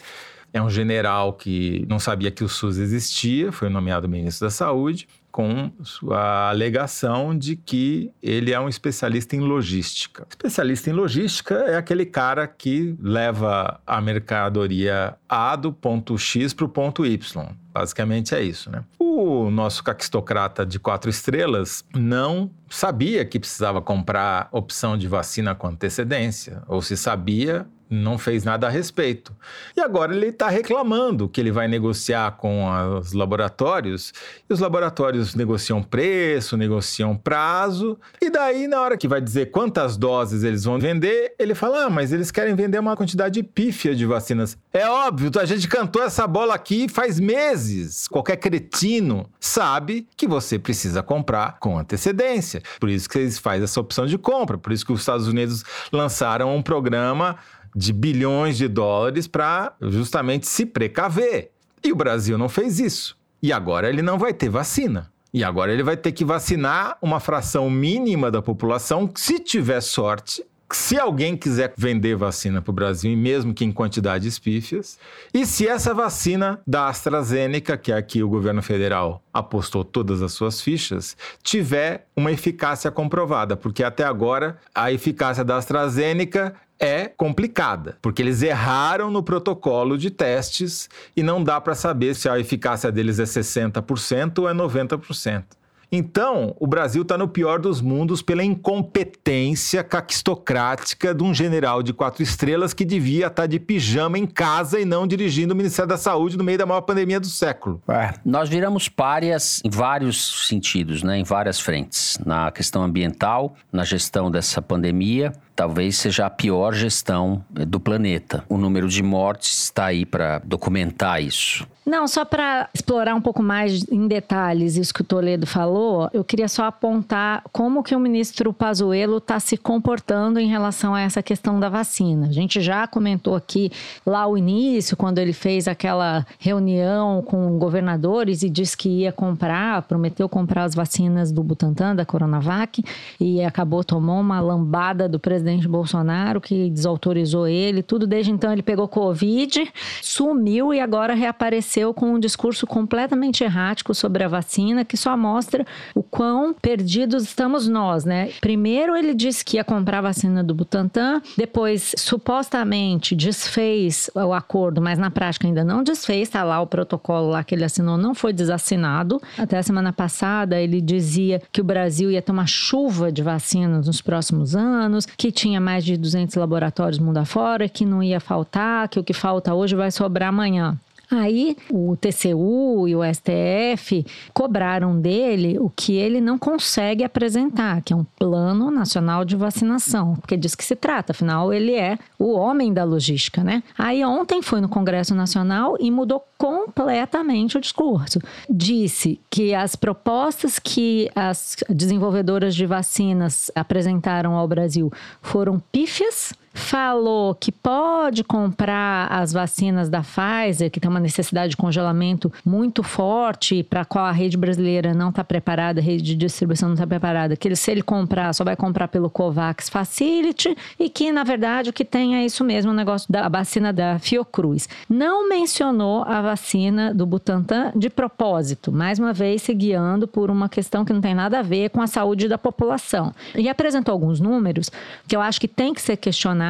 É um general que não sabia que o SUS existia, foi nomeado ministro da Saúde, com a alegação de que ele é um especialista em logística. Especialista em logística é aquele cara que leva a mercadoria A do ponto X para o ponto Y. Basicamente é isso, né? O nosso caquistocrata de quatro estrelas não sabia que precisava comprar opção de vacina com antecedência, ou se sabia, não fez nada a respeito. E agora ele está reclamando que ele vai negociar com os laboratórios, e os laboratórios negociam preço, negociam prazo, e daí na hora que vai dizer quantas doses eles vão vender, ele fala, ah, mas eles querem vender uma quantidade pífia de vacinas. É óbvio, a gente cantou essa bola aqui faz meses. Qualquer cretino sabe que você precisa comprar com antecedência. Por isso que eles fazem essa opção de compra, por isso que os Estados Unidos lançaram um programa de bilhões de dólares para justamente se precaver. E o Brasil não fez isso. E agora ele não vai ter vacina. E agora ele vai ter que vacinar uma fração mínima da população, se tiver sorte, se alguém quiser vender vacina para o Brasil, e mesmo que em quantidades pífias. E se essa vacina da AstraZeneca, que é aqui o governo federal apostou todas as suas fichas, tiver uma eficácia comprovada, porque até agora a eficácia da AstraZeneca é complicada, porque eles erraram no protocolo de testes e não dá para saber se a eficácia deles é sessenta por cento ou é noventa por cento. Então, o Brasil está no pior dos mundos pela incompetência caquistocrática de um general de quatro estrelas que devia estar de pijama em casa e não dirigindo o Ministério da Saúde no meio da maior pandemia do século. É. Nós viramos párias em vários sentidos, né? Em várias frentes. Na questão ambiental, na gestão dessa pandemia, talvez seja a pior gestão do planeta. O número de mortes está aí para documentar isso. Não, só para explorar um pouco mais em detalhes isso que o Toledo falou, eu queria só apontar como que o ministro Pazuello está se comportando em relação a essa questão da vacina. A gente já comentou aqui lá o início, quando ele fez aquela reunião com governadores e disse que ia comprar, prometeu comprar as vacinas do Butantan, da Coronavac, e acabou tomando uma lambada do presidente Bolsonaro, que desautorizou ele, tudo. Desde então ele pegou Covid, sumiu e agora reapareceu com um discurso completamente errático sobre a vacina, que só mostra o quão perdidos estamos nós, né? Primeiro ele disse que ia comprar a vacina do Butantan, depois supostamente desfez o acordo, mas na prática ainda não desfez, tá lá o protocolo lá que ele assinou, não foi desassinado. Até a semana passada ele dizia que o Brasil ia ter uma chuva de vacinas nos próximos anos, que tinha mais de duzentos laboratórios mundo afora, que não ia faltar, que o que falta hoje vai sobrar amanhã. Aí o T C U e o S T F cobraram dele o que ele não consegue apresentar, que é um plano nacional de vacinação, porque diz que se trata, afinal ele é o homem da logística, né? Aí ontem foi no Congresso Nacional e mudou completamente o discurso. Disse que as propostas que as desenvolvedoras de vacinas apresentaram ao Brasil foram pífias. Falou que pode comprar as vacinas da Pfizer, que tem uma necessidade de congelamento muito forte, para a qual a rede brasileira não está preparada, a rede de distribuição não está preparada, que ele, se ele comprar, só vai comprar pelo COVAX Facility, e que, na verdade, o que tem é isso mesmo, o negócio da vacina da Fiocruz. Não mencionou a vacina do Butantan de propósito, mais uma vez se guiando por uma questão que não tem nada a ver com a saúde da população. E apresentou alguns números que eu acho que tem que ser questionado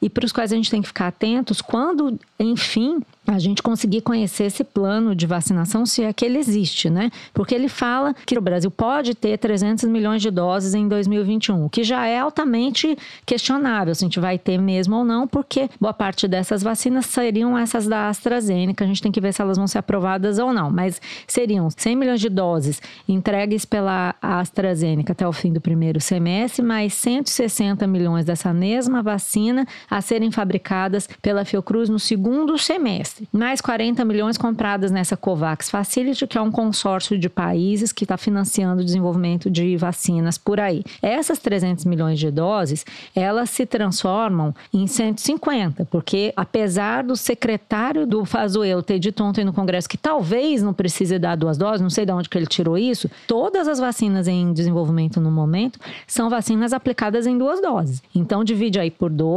e para os quais a gente tem que ficar atentos quando, enfim, a gente conseguir conhecer esse plano de vacinação, se é que ele existe, né? Porque ele fala que o Brasil pode ter trezentos milhões de doses em dois mil e vinte e um, o que já é altamente questionável se a gente vai ter mesmo ou não, porque boa parte dessas vacinas seriam essas da AstraZeneca, a gente tem que ver se elas vão ser aprovadas ou não, mas seriam cem milhões de doses entregues pela AstraZeneca até o fim do primeiro semestre, mais cento e sessenta milhões dessa mesma vacina a serem fabricadas pela Fiocruz no segundo semestre. Mais quarenta milhões compradas nessa COVAX Facility, que é um consórcio de países que está financiando o desenvolvimento de vacinas por aí. Essas trezentos milhões de doses, elas se transformam em cento e cinquenta, porque apesar do secretário do Pazuello ter dito ontem no Congresso que talvez não precise dar duas doses, não sei de onde que ele tirou isso, todas as vacinas em desenvolvimento no momento são vacinas aplicadas em duas doses. Então divide aí por dois.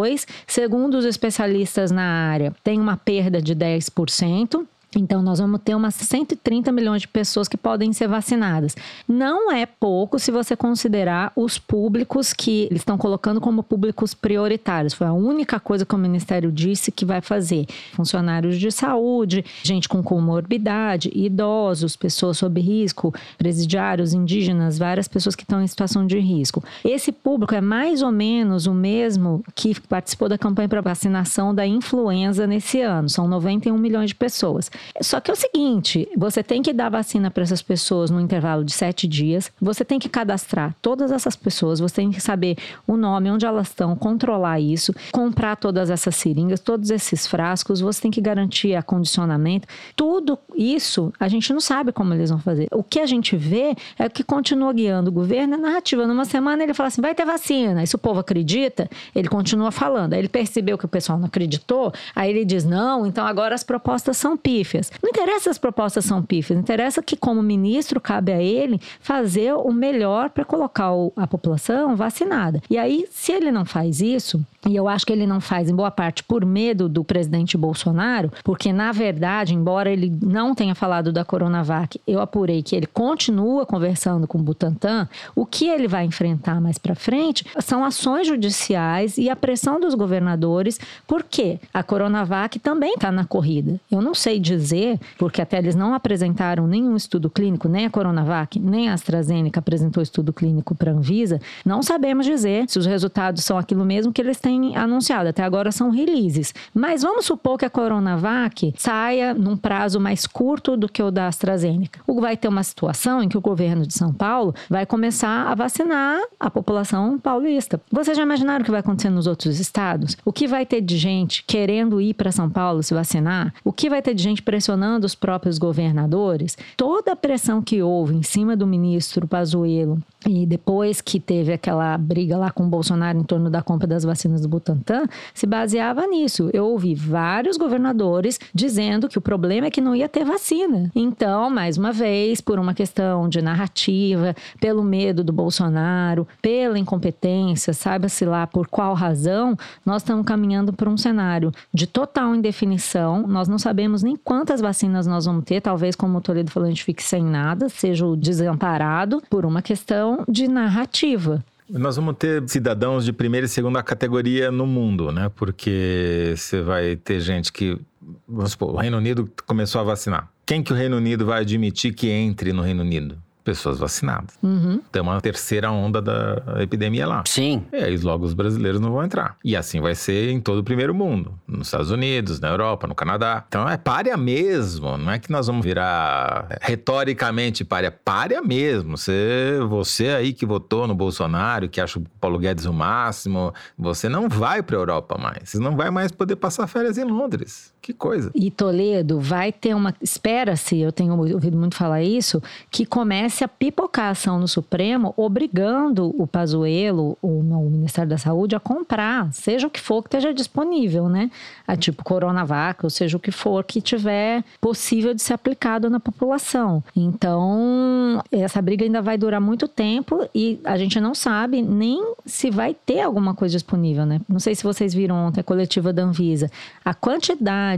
Segundo os especialistas na área, tem uma perda de 10 dez por cento. Então, nós vamos ter umas cento e trinta milhões de pessoas que podem ser vacinadas. Não é pouco se você considerar os públicos que eles estão colocando como públicos prioritários. Foi a única coisa que o Ministério disse que vai fazer. Funcionários de saúde, gente com comorbidade, idosos, pessoas sob risco, presidiários, indígenas, várias pessoas que estão em situação de risco. Esse público é mais ou menos o mesmo que participou da campanha para vacinação da influenza nesse ano. São noventa e um milhões de pessoas. Só que é o seguinte, você tem que dar vacina para essas pessoas no intervalo de sete dias, você tem que cadastrar todas essas pessoas, você tem que saber o nome, onde elas estão, controlar isso, comprar todas essas seringas, todos esses frascos, você tem que garantir acondicionamento. Tudo isso a gente não sabe como eles vão fazer. O que a gente vê é que continua guiando o governo, a narrativa. Numa semana ele fala assim, vai ter vacina, isso o povo acredita, ele continua falando. Aí ele percebeu que o pessoal não acreditou, aí ele diz, não, então agora as propostas são pífias. Não interessa se as propostas são pífias, interessa que como ministro cabe a ele fazer o melhor para colocar a população vacinada. E aí, se ele não faz isso, e eu acho que ele não faz em boa parte por medo do presidente Bolsonaro, porque na verdade, embora ele não tenha falado da Coronavac, eu apurei que ele continua conversando com o Butantan, o que ele vai enfrentar mais para frente são ações judiciais e a pressão dos governadores, porque a Coronavac também está na corrida. Eu não sei de dizer, porque até eles não apresentaram nenhum estudo clínico, nem a Coronavac, nem a AstraZeneca apresentou estudo clínico para a Anvisa, não sabemos dizer se os resultados são aquilo mesmo que eles têm anunciado. Até agora são releases. Mas vamos supor que a Coronavac saia num prazo mais curto do que o da AstraZeneca. Vai ter uma situação em que o governo de São Paulo vai começar a vacinar a população paulista. Vocês já imaginaram o que vai acontecer nos outros estados? O que vai ter de gente querendo ir para São Paulo se vacinar? O que vai ter de gente pressionando os próprios governadores? Toda a pressão que houve em cima do ministro Pazuello e depois que teve aquela briga lá com o Bolsonaro em torno da compra das vacinas do Butantan, se baseava nisso. Eu ouvi vários governadores dizendo que o problema é que não ia ter vacina. Então, mais uma vez, por uma questão de narrativa, pelo medo do Bolsonaro, pela incompetência, saiba-se lá por qual razão, nós estamos caminhando para um cenário de total indefinição. Nós não sabemos nem quantas vacinas nós vamos ter, talvez como o Toledo falou, a gente fique sem nada, seja o desamparado por uma questão de narrativa. Nós vamos ter cidadãos de primeira e segunda categoria no mundo, né? Porque você vai ter gente que, vamos supor, o Reino Unido começou a vacinar. Quem que o Reino Unido vai admitir que entre no Reino Unido? Pessoas vacinadas. Uhum. Tem uma terceira onda da epidemia lá. Sim. E aí logo os brasileiros não vão entrar. E assim vai ser em todo o primeiro mundo. Nos Estados Unidos, na Europa, no Canadá. Então é pária mesmo. Não é que nós vamos virar retoricamente pária. Pária mesmo. Você, você aí que votou no Bolsonaro, que acha o Paulo Guedes o máximo, você não vai para a Europa mais. Você não vai mais poder passar férias em Londres. Que coisa. E Toledo, vai ter uma... Espera-se, eu tenho ouvido muito falar isso, que comece a pipocar a ação no Supremo, obrigando o Pazuello, o, o Ministério da Saúde, a comprar, seja o que for que esteja disponível, né? A tipo Coronavac, ou seja o que for que tiver possível de ser aplicado na população. Então, essa briga ainda vai durar muito tempo e a gente não sabe nem se vai ter alguma coisa disponível, né? Não sei se vocês viram ontem a coletiva da Anvisa. A quantidade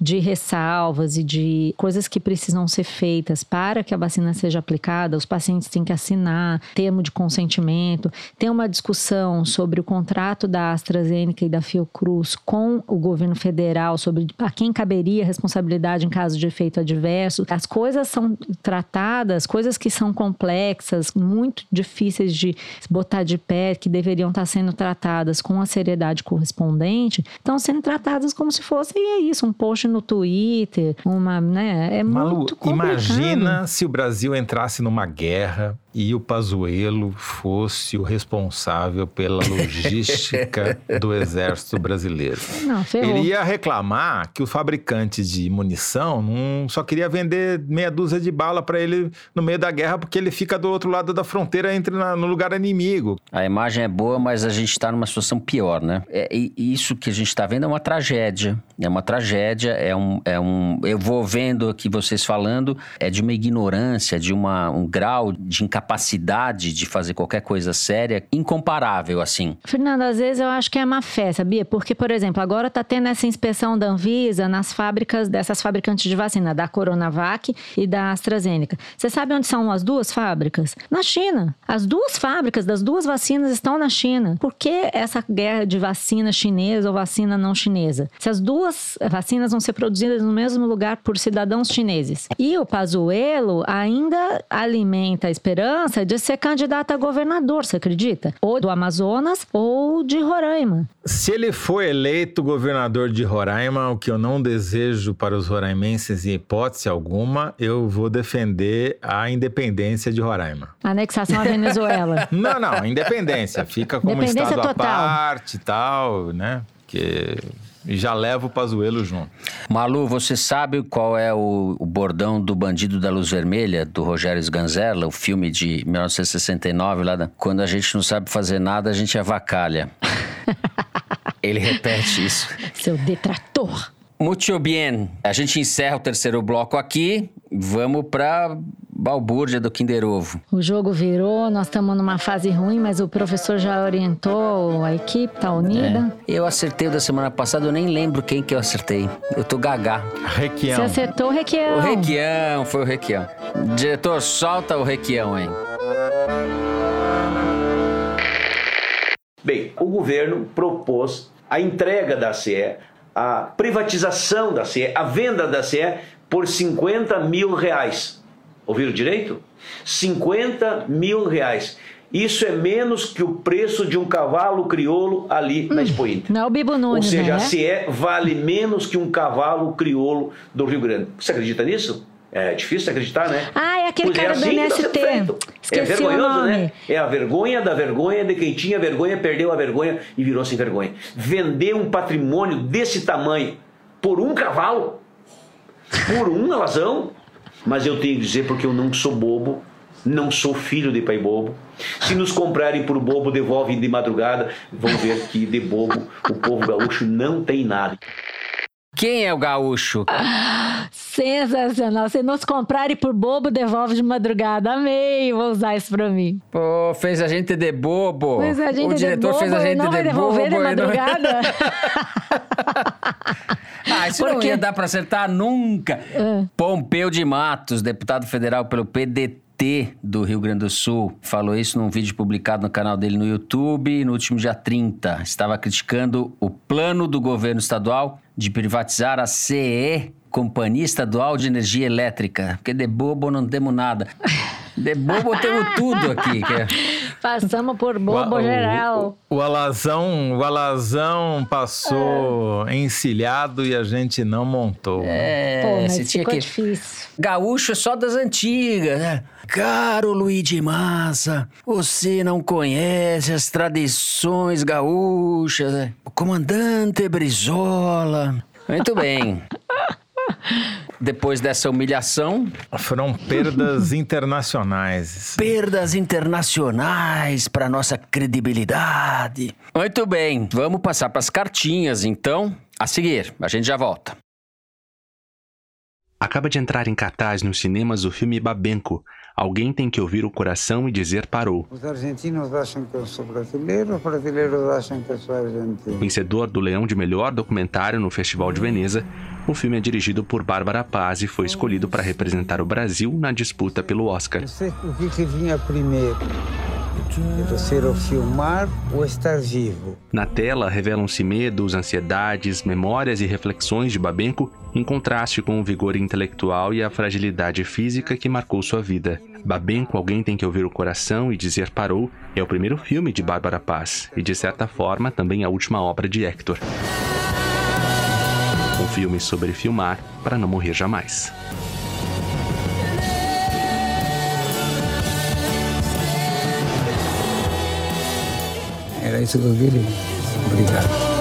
de ressalvas e de coisas que precisam ser feitas para que a vacina seja aplicada, os pacientes têm que assinar termo de consentimento, tem uma discussão sobre o contrato da AstraZeneca e da Fiocruz com o governo federal, sobre a quem caberia a responsabilidade em caso de efeito adverso. As coisas são tratadas, coisas que são complexas, muito difíceis de botar de pé, que deveriam estar sendo tratadas com a seriedade correspondente, estão sendo tratadas como se fosse, e é isso, um post no Twitter, uma, né, é Malu, muito complicado. Imagina se o Brasil entrasse numa guerra e o Pazuello fosse o responsável pela logística do exército brasileiro. Não, ferrou. Ele ia reclamar que o fabricante de munição não, só queria vender meia dúzia de bala para ele no meio da guerra, porque ele fica do outro lado da fronteira, entre na, no lugar inimigo. A imagem é boa, mas a gente está numa situação pior, né? É, e isso que a gente está vendo é uma tragédia. É uma tragédia, é um, é um... Eu vou vendo aqui vocês falando, é de uma ignorância, de uma, um grau de incapacidade capacidade de fazer qualquer coisa séria incomparável, assim. Fernando, às vezes eu acho que é má fé, sabia? Porque, por exemplo, agora tá tendo essa inspeção da Anvisa nas fábricas, dessas fabricantes de vacina, da Coronavac e da AstraZeneca. Você sabe onde são as duas fábricas? Na China. As duas fábricas das duas vacinas estão na China. Por que essa guerra de vacina chinesa ou vacina não chinesa? Se as duas vacinas vão ser produzidas no mesmo lugar por cidadãos chineses. E o Pazuello ainda alimenta a esperança de ser candidato a governador, você acredita? Ou do Amazonas ou de Roraima. Se ele for eleito governador de Roraima, o que eu não desejo para os roraimenses em hipótese alguma, eu vou defender a independência de Roraima. Anexação à Venezuela. Não, não, independência. Fica como estado à parte e tal, né? Porque... E já leva o Pazuello junto. Malu, você sabe qual é o, o bordão do Bandido da Luz Vermelha, do Rogério Sganzerla, o filme de mil novecentos e sessenta e nove, lá da... Quando a gente não sabe fazer nada, a gente avacalha. Ele repete isso. Seu detrator. Muito bem. A gente encerra o terceiro bloco aqui. Vamos para... balbúrdia do Kinder Ovo. O jogo virou, nós estamos numa fase ruim, mas o professor já orientou, a equipe tá unida. É. Eu acertei o da semana passada, eu nem lembro quem que eu acertei. Eu tô gagá. Requião. Você acertou o Requião. O Requião, foi o Requião. Diretor, solta o Requião, hein? Bem, o governo propôs a entrega da C E, a privatização da C E, a venda da C E por cinquenta mil reais. Ouviram direito? cinquenta mil reais. Isso é menos que o preço de um cavalo crioulo ali hum, na Expo Inter. Não é o Bibo Nunes, Ou seja, né? a C E vale menos que um cavalo crioulo do Rio Grande. Você acredita nisso? É difícil acreditar, né? Ah, é aquele pois cara é assim do M S T. Tá Esqueci é vergonhoso, o nome. Né? É a vergonha da vergonha de quem tinha vergonha, perdeu a vergonha e virou sem vergonha. Vender um patrimônio desse tamanho por um cavalo, por um alazão... Mas eu tenho que dizer, porque eu não sou bobo, não sou filho de pai bobo. Se nos comprarem por bobo, devolvem de madrugada. Vão ver que de bobo o povo gaúcho não tem nada. Quem é o gaúcho? Ah, sensacional. Se nos comprarem por bobo, devolve de madrugada. Amei, vou usar isso pra mim. Pô, fez a gente de bobo. Fez a gente o de diretor bobo, fez a gente não de, vai de devolver bobo, de madrugada. Ah, isso não ia dar pra acertar nunca. É. Pompeu de Matos, deputado federal pelo P D T do Rio Grande do Sul, falou isso num vídeo publicado no canal dele no YouTube no último dia trinta. Estava criticando o plano do governo estadual de privatizar a C E, Companhia Estadual de Energia Elétrica. Porque de bobo não temos nada. De bobo temos tudo aqui. Passamos por bobo o, geral. O, o, o, alazão, o alazão passou é. encilhado e a gente não montou. É, Pô, mas ficou que... difícil. Gaúcho só das antigas, né? Caro Luiz de Massa, você não conhece as tradições gaúchas, né? O comandante Brizola. Muito bem. Depois dessa humilhação... Foram perdas internacionais. Perdas internacionais para nossa credibilidade. Muito bem, vamos passar para as cartinhas, então. A seguir, a gente já volta. Acaba de entrar em cartaz nos cinemas o filme Babenco. Alguém tem que ouvir o coração e dizer parou. Os argentinos acham que eu sou brasileiro, os brasileiros acham que eu sou argentino. Vencedor do Leão de Melhor Documentário no Festival de Veneza, o filme é dirigido por Bárbara Paz e foi escolhido para representar o Brasil na disputa pelo Oscar. Não sei o que, que vinha primeiro, deve ser o filmar ou estar vivo. Na tela revelam-se medos, ansiedades, memórias e reflexões de Babenco, em contraste com o vigor intelectual e a fragilidade física que marcou sua vida. Babenco, Alguém Tem Que Ouvir o Coração e Dizer Parou, é o primeiro filme de Bárbara Paz e, de certa forma, também a última obra de Héctor. Um filme sobre filmar para não morrer jamais. Era isso que eu queria. Obrigado.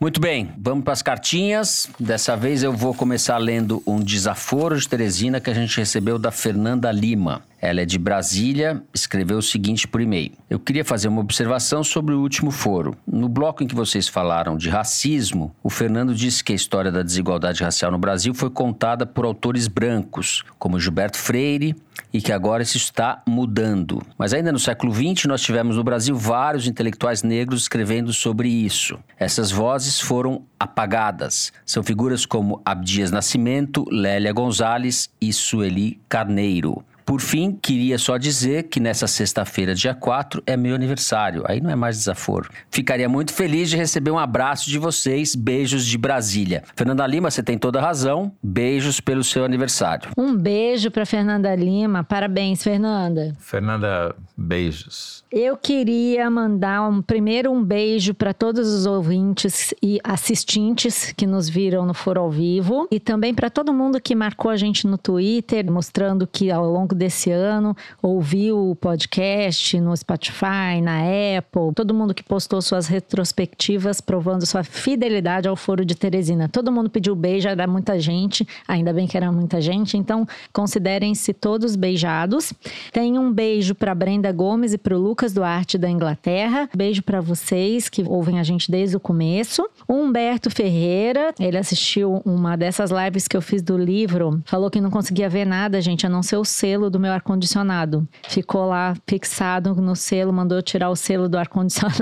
Muito bem, vamos para as cartinhas. Dessa vez eu vou começar lendo um desaforo de Teresina que a gente recebeu da Fernanda Lima. Ela é de Brasília, escreveu o seguinte por e-mail. Eu queria fazer uma observação sobre o último foro. No bloco em que vocês falaram de racismo, o Fernando disse que a história da desigualdade racial no Brasil foi contada por autores brancos, como Gilberto Freire, e que agora isso está mudando. Mas ainda no século vinte, nós tivemos no Brasil vários intelectuais negros escrevendo sobre isso. Essas vozes foram apagadas. São figuras como Abdias Nascimento, Lélia Gonzalez e Sueli Carneiro. Por fim, queria só dizer que nessa sexta-feira, dia quatro, é meu aniversário. Aí não é mais desaforo. Ficaria muito feliz de receber um abraço de vocês. Beijos de Brasília. Fernanda Lima, você tem toda a razão. Beijos pelo seu aniversário. Um beijo para Fernanda Lima. Parabéns, Fernanda. Fernanda, beijos. Eu queria mandar um, primeiro um beijo para todos os ouvintes e assistentes que nos viram no Foro ao Vivo. E também para todo mundo que marcou a gente no Twitter, mostrando que ao longo desse ano, ouviu o podcast no Spotify, na Apple, todo mundo que postou suas retrospectivas provando sua fidelidade ao Foro de Teresina. Todo mundo pediu beijo, era muita gente, ainda bem que era muita gente, então considerem-se todos beijados. Tem um beijo para Brenda Gomes e para o Lucas Duarte da Inglaterra. Beijo para vocês que ouvem a gente desde o começo. O Humberto Ferreira, ele assistiu uma dessas lives que eu fiz do livro, falou que não conseguia ver nada, gente, a não ser o selo do meu ar-condicionado. Ficou lá fixado no selo, mandou tirar o selo do ar-condicionado.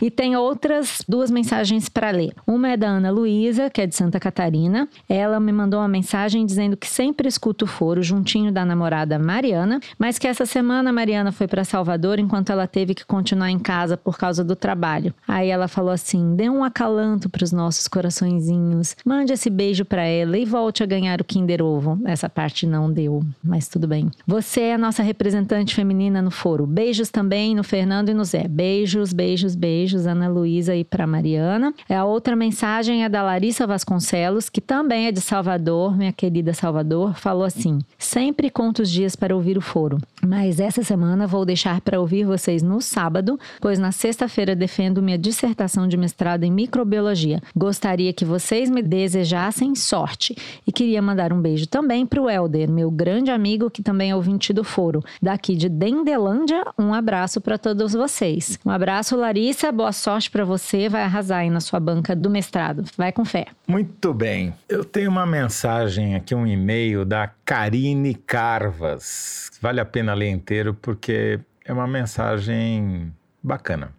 E tem outras duas mensagens para ler. Uma é da Ana Luísa, que é de Santa Catarina. Ela me mandou uma mensagem dizendo que sempre escuta o foro juntinho da namorada Mariana, mas que essa semana a Mariana foi para Salvador enquanto ela teve que continuar em casa por causa do trabalho. Aí ela falou assim, dê um acalanto para os nossos coraçõezinhos, mande esse beijo para ela e volte a ganhar o Kinder Ovo. Essa parte não deu, mas tudo bem. Você é a nossa representante feminina no foro. Beijos também no Fernando e no Zé. Beijos, beijos, beijos, Ana Luísa e pra Mariana. A outra mensagem é da Larissa Vasconcelos, que também é de Salvador, minha querida Salvador, falou assim, sempre conto os dias para ouvir o foro, mas essa semana vou deixar para ouvir vocês no sábado, pois na sexta-feira defendo minha dissertação de mestrado em microbiologia. Gostaria que vocês me desejassem sorte e queria mandar um beijo também pro Helder, meu grande amigo que também é ouvinte do foro. Daqui de Dendelândia, um abraço para todos vocês. Um abraço, Larissa, boa sorte para você, vai arrasar aí na sua banca do mestrado. Vai com fé. Muito bem. Eu tenho uma mensagem aqui, um e-mail da Karine Carvas. Vale a pena ler inteiro porque é uma mensagem bacana.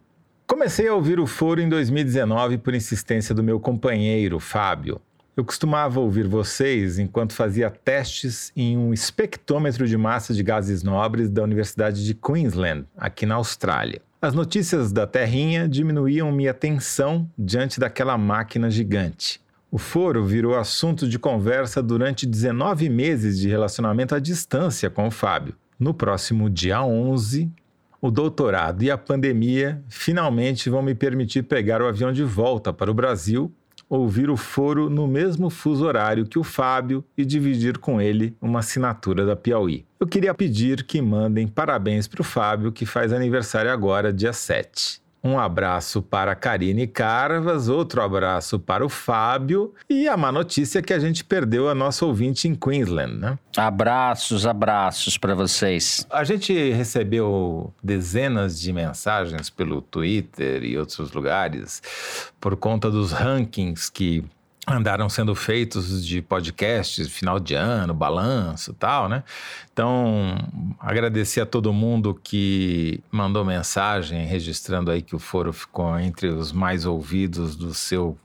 Comecei a ouvir o foro em dois mil e dezenove por insistência do meu companheiro, Fábio. Eu costumava ouvir vocês enquanto fazia testes em um espectrômetro de massa de gases nobres da Universidade de Queensland, aqui na Austrália. As notícias da terrinha diminuíam minha tensão diante daquela máquina gigante. O foro virou assunto de conversa durante dezenove meses de relacionamento à distância com o Fábio. No próximo dia onze, o doutorado e a pandemia finalmente vão me permitir pegar o avião de volta para o Brasil, ouvir o foro no mesmo fuso horário que o Fábio e dividir com ele uma assinatura da Piauí. Eu queria pedir que mandem parabéns para o Fábio, que faz aniversário agora, dia sete. Um abraço para a Karine Carvas, outro abraço para o Fábio e a má notícia é que a gente perdeu a nossa ouvinte em Queensland, né? Abraços, abraços para vocês. A gente recebeu dezenas de mensagens pelo Twitter e outros lugares por conta dos rankings que andaram sendo feitos de podcasts, final de ano, balanço e tal, né? Então, agradecer a todo mundo que mandou mensagem, registrando aí que o foro ficou entre os mais ouvidos do seu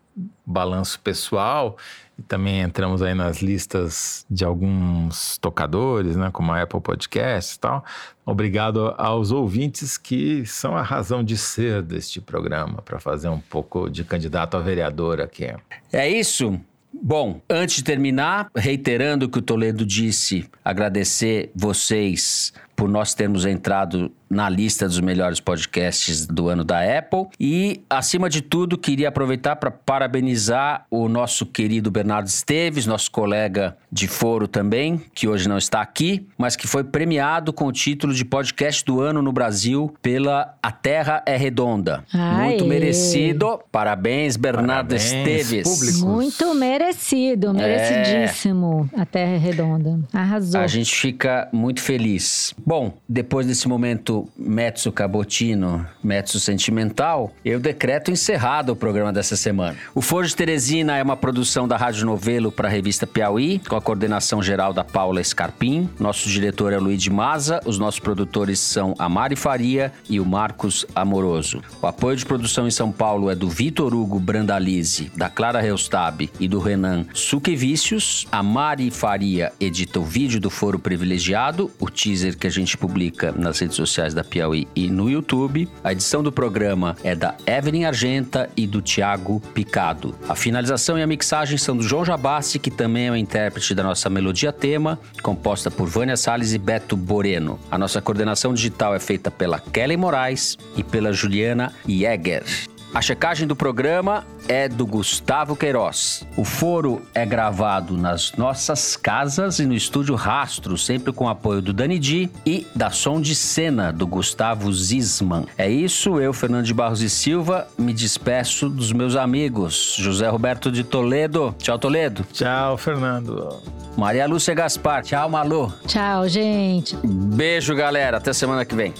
balanço pessoal. E também entramos aí nas listas de alguns tocadores, né? Como a Apple Podcasts e tal. Obrigado aos ouvintes que são a razão de ser deste programa, para fazer um pouco de candidato a vereador aqui. É isso? Bom, antes de terminar, reiterando o que o Toledo disse, agradecer vocês por nós termos entrado na lista dos melhores podcasts do ano da Apple. E, acima de tudo, queria aproveitar para parabenizar o nosso querido Bernardo Esteves, nosso colega de foro também, que hoje não está aqui, mas que foi premiado com o título de podcast do ano no Brasil pela A Terra é Redonda. Aê. Muito merecido. Parabéns, Bernardo Parabéns, Esteves. Públicos. Muito merecido, merecidíssimo. É. A Terra é Redonda. Arrasou. A gente fica muito feliz. Bom, depois desse momento mezzo cabotino, mezzo sentimental, eu decreto encerrado o programa dessa semana. O Foro de Teresina é uma produção da Rádio Novelo para a revista Piauí, com a coordenação geral da Paula Scarpim. Nosso diretor é o Luiz de Maza, os nossos produtores são a Mari Faria e o Marcos Amoroso. O apoio de produção em São Paulo é do Vitor Hugo Brandalize, da Clara Reustab e do Renan Suquevicius. A Mari Faria edita o vídeo do Foro Privilegiado, o teaser que a gente publica nas redes sociais da Piauí e no YouTube. A edição do programa é da Evelyn Argenta e do Tiago Picado. A finalização e a mixagem são do João Jabassi, que também é o intérprete da nossa melodia tema, composta por Vânia Salles e Beto Boreno. A nossa coordenação digital é feita pela Kelly Moraes e pela Juliana Jäger. A checagem do programa é do Gustavo Queiroz. O foro é gravado nas nossas casas e no estúdio Rastro, sempre com o apoio do Dani Di e da Som de Cena, do Gustavo Zisman. É isso, eu, Fernando de Barros e Silva, me despeço dos meus amigos. José Roberto de Toledo. Tchau, Toledo. Tchau, Fernando. Maria Lúcia Gaspar. Tchau, Malu. Tchau, gente. Beijo, galera. Até semana que vem.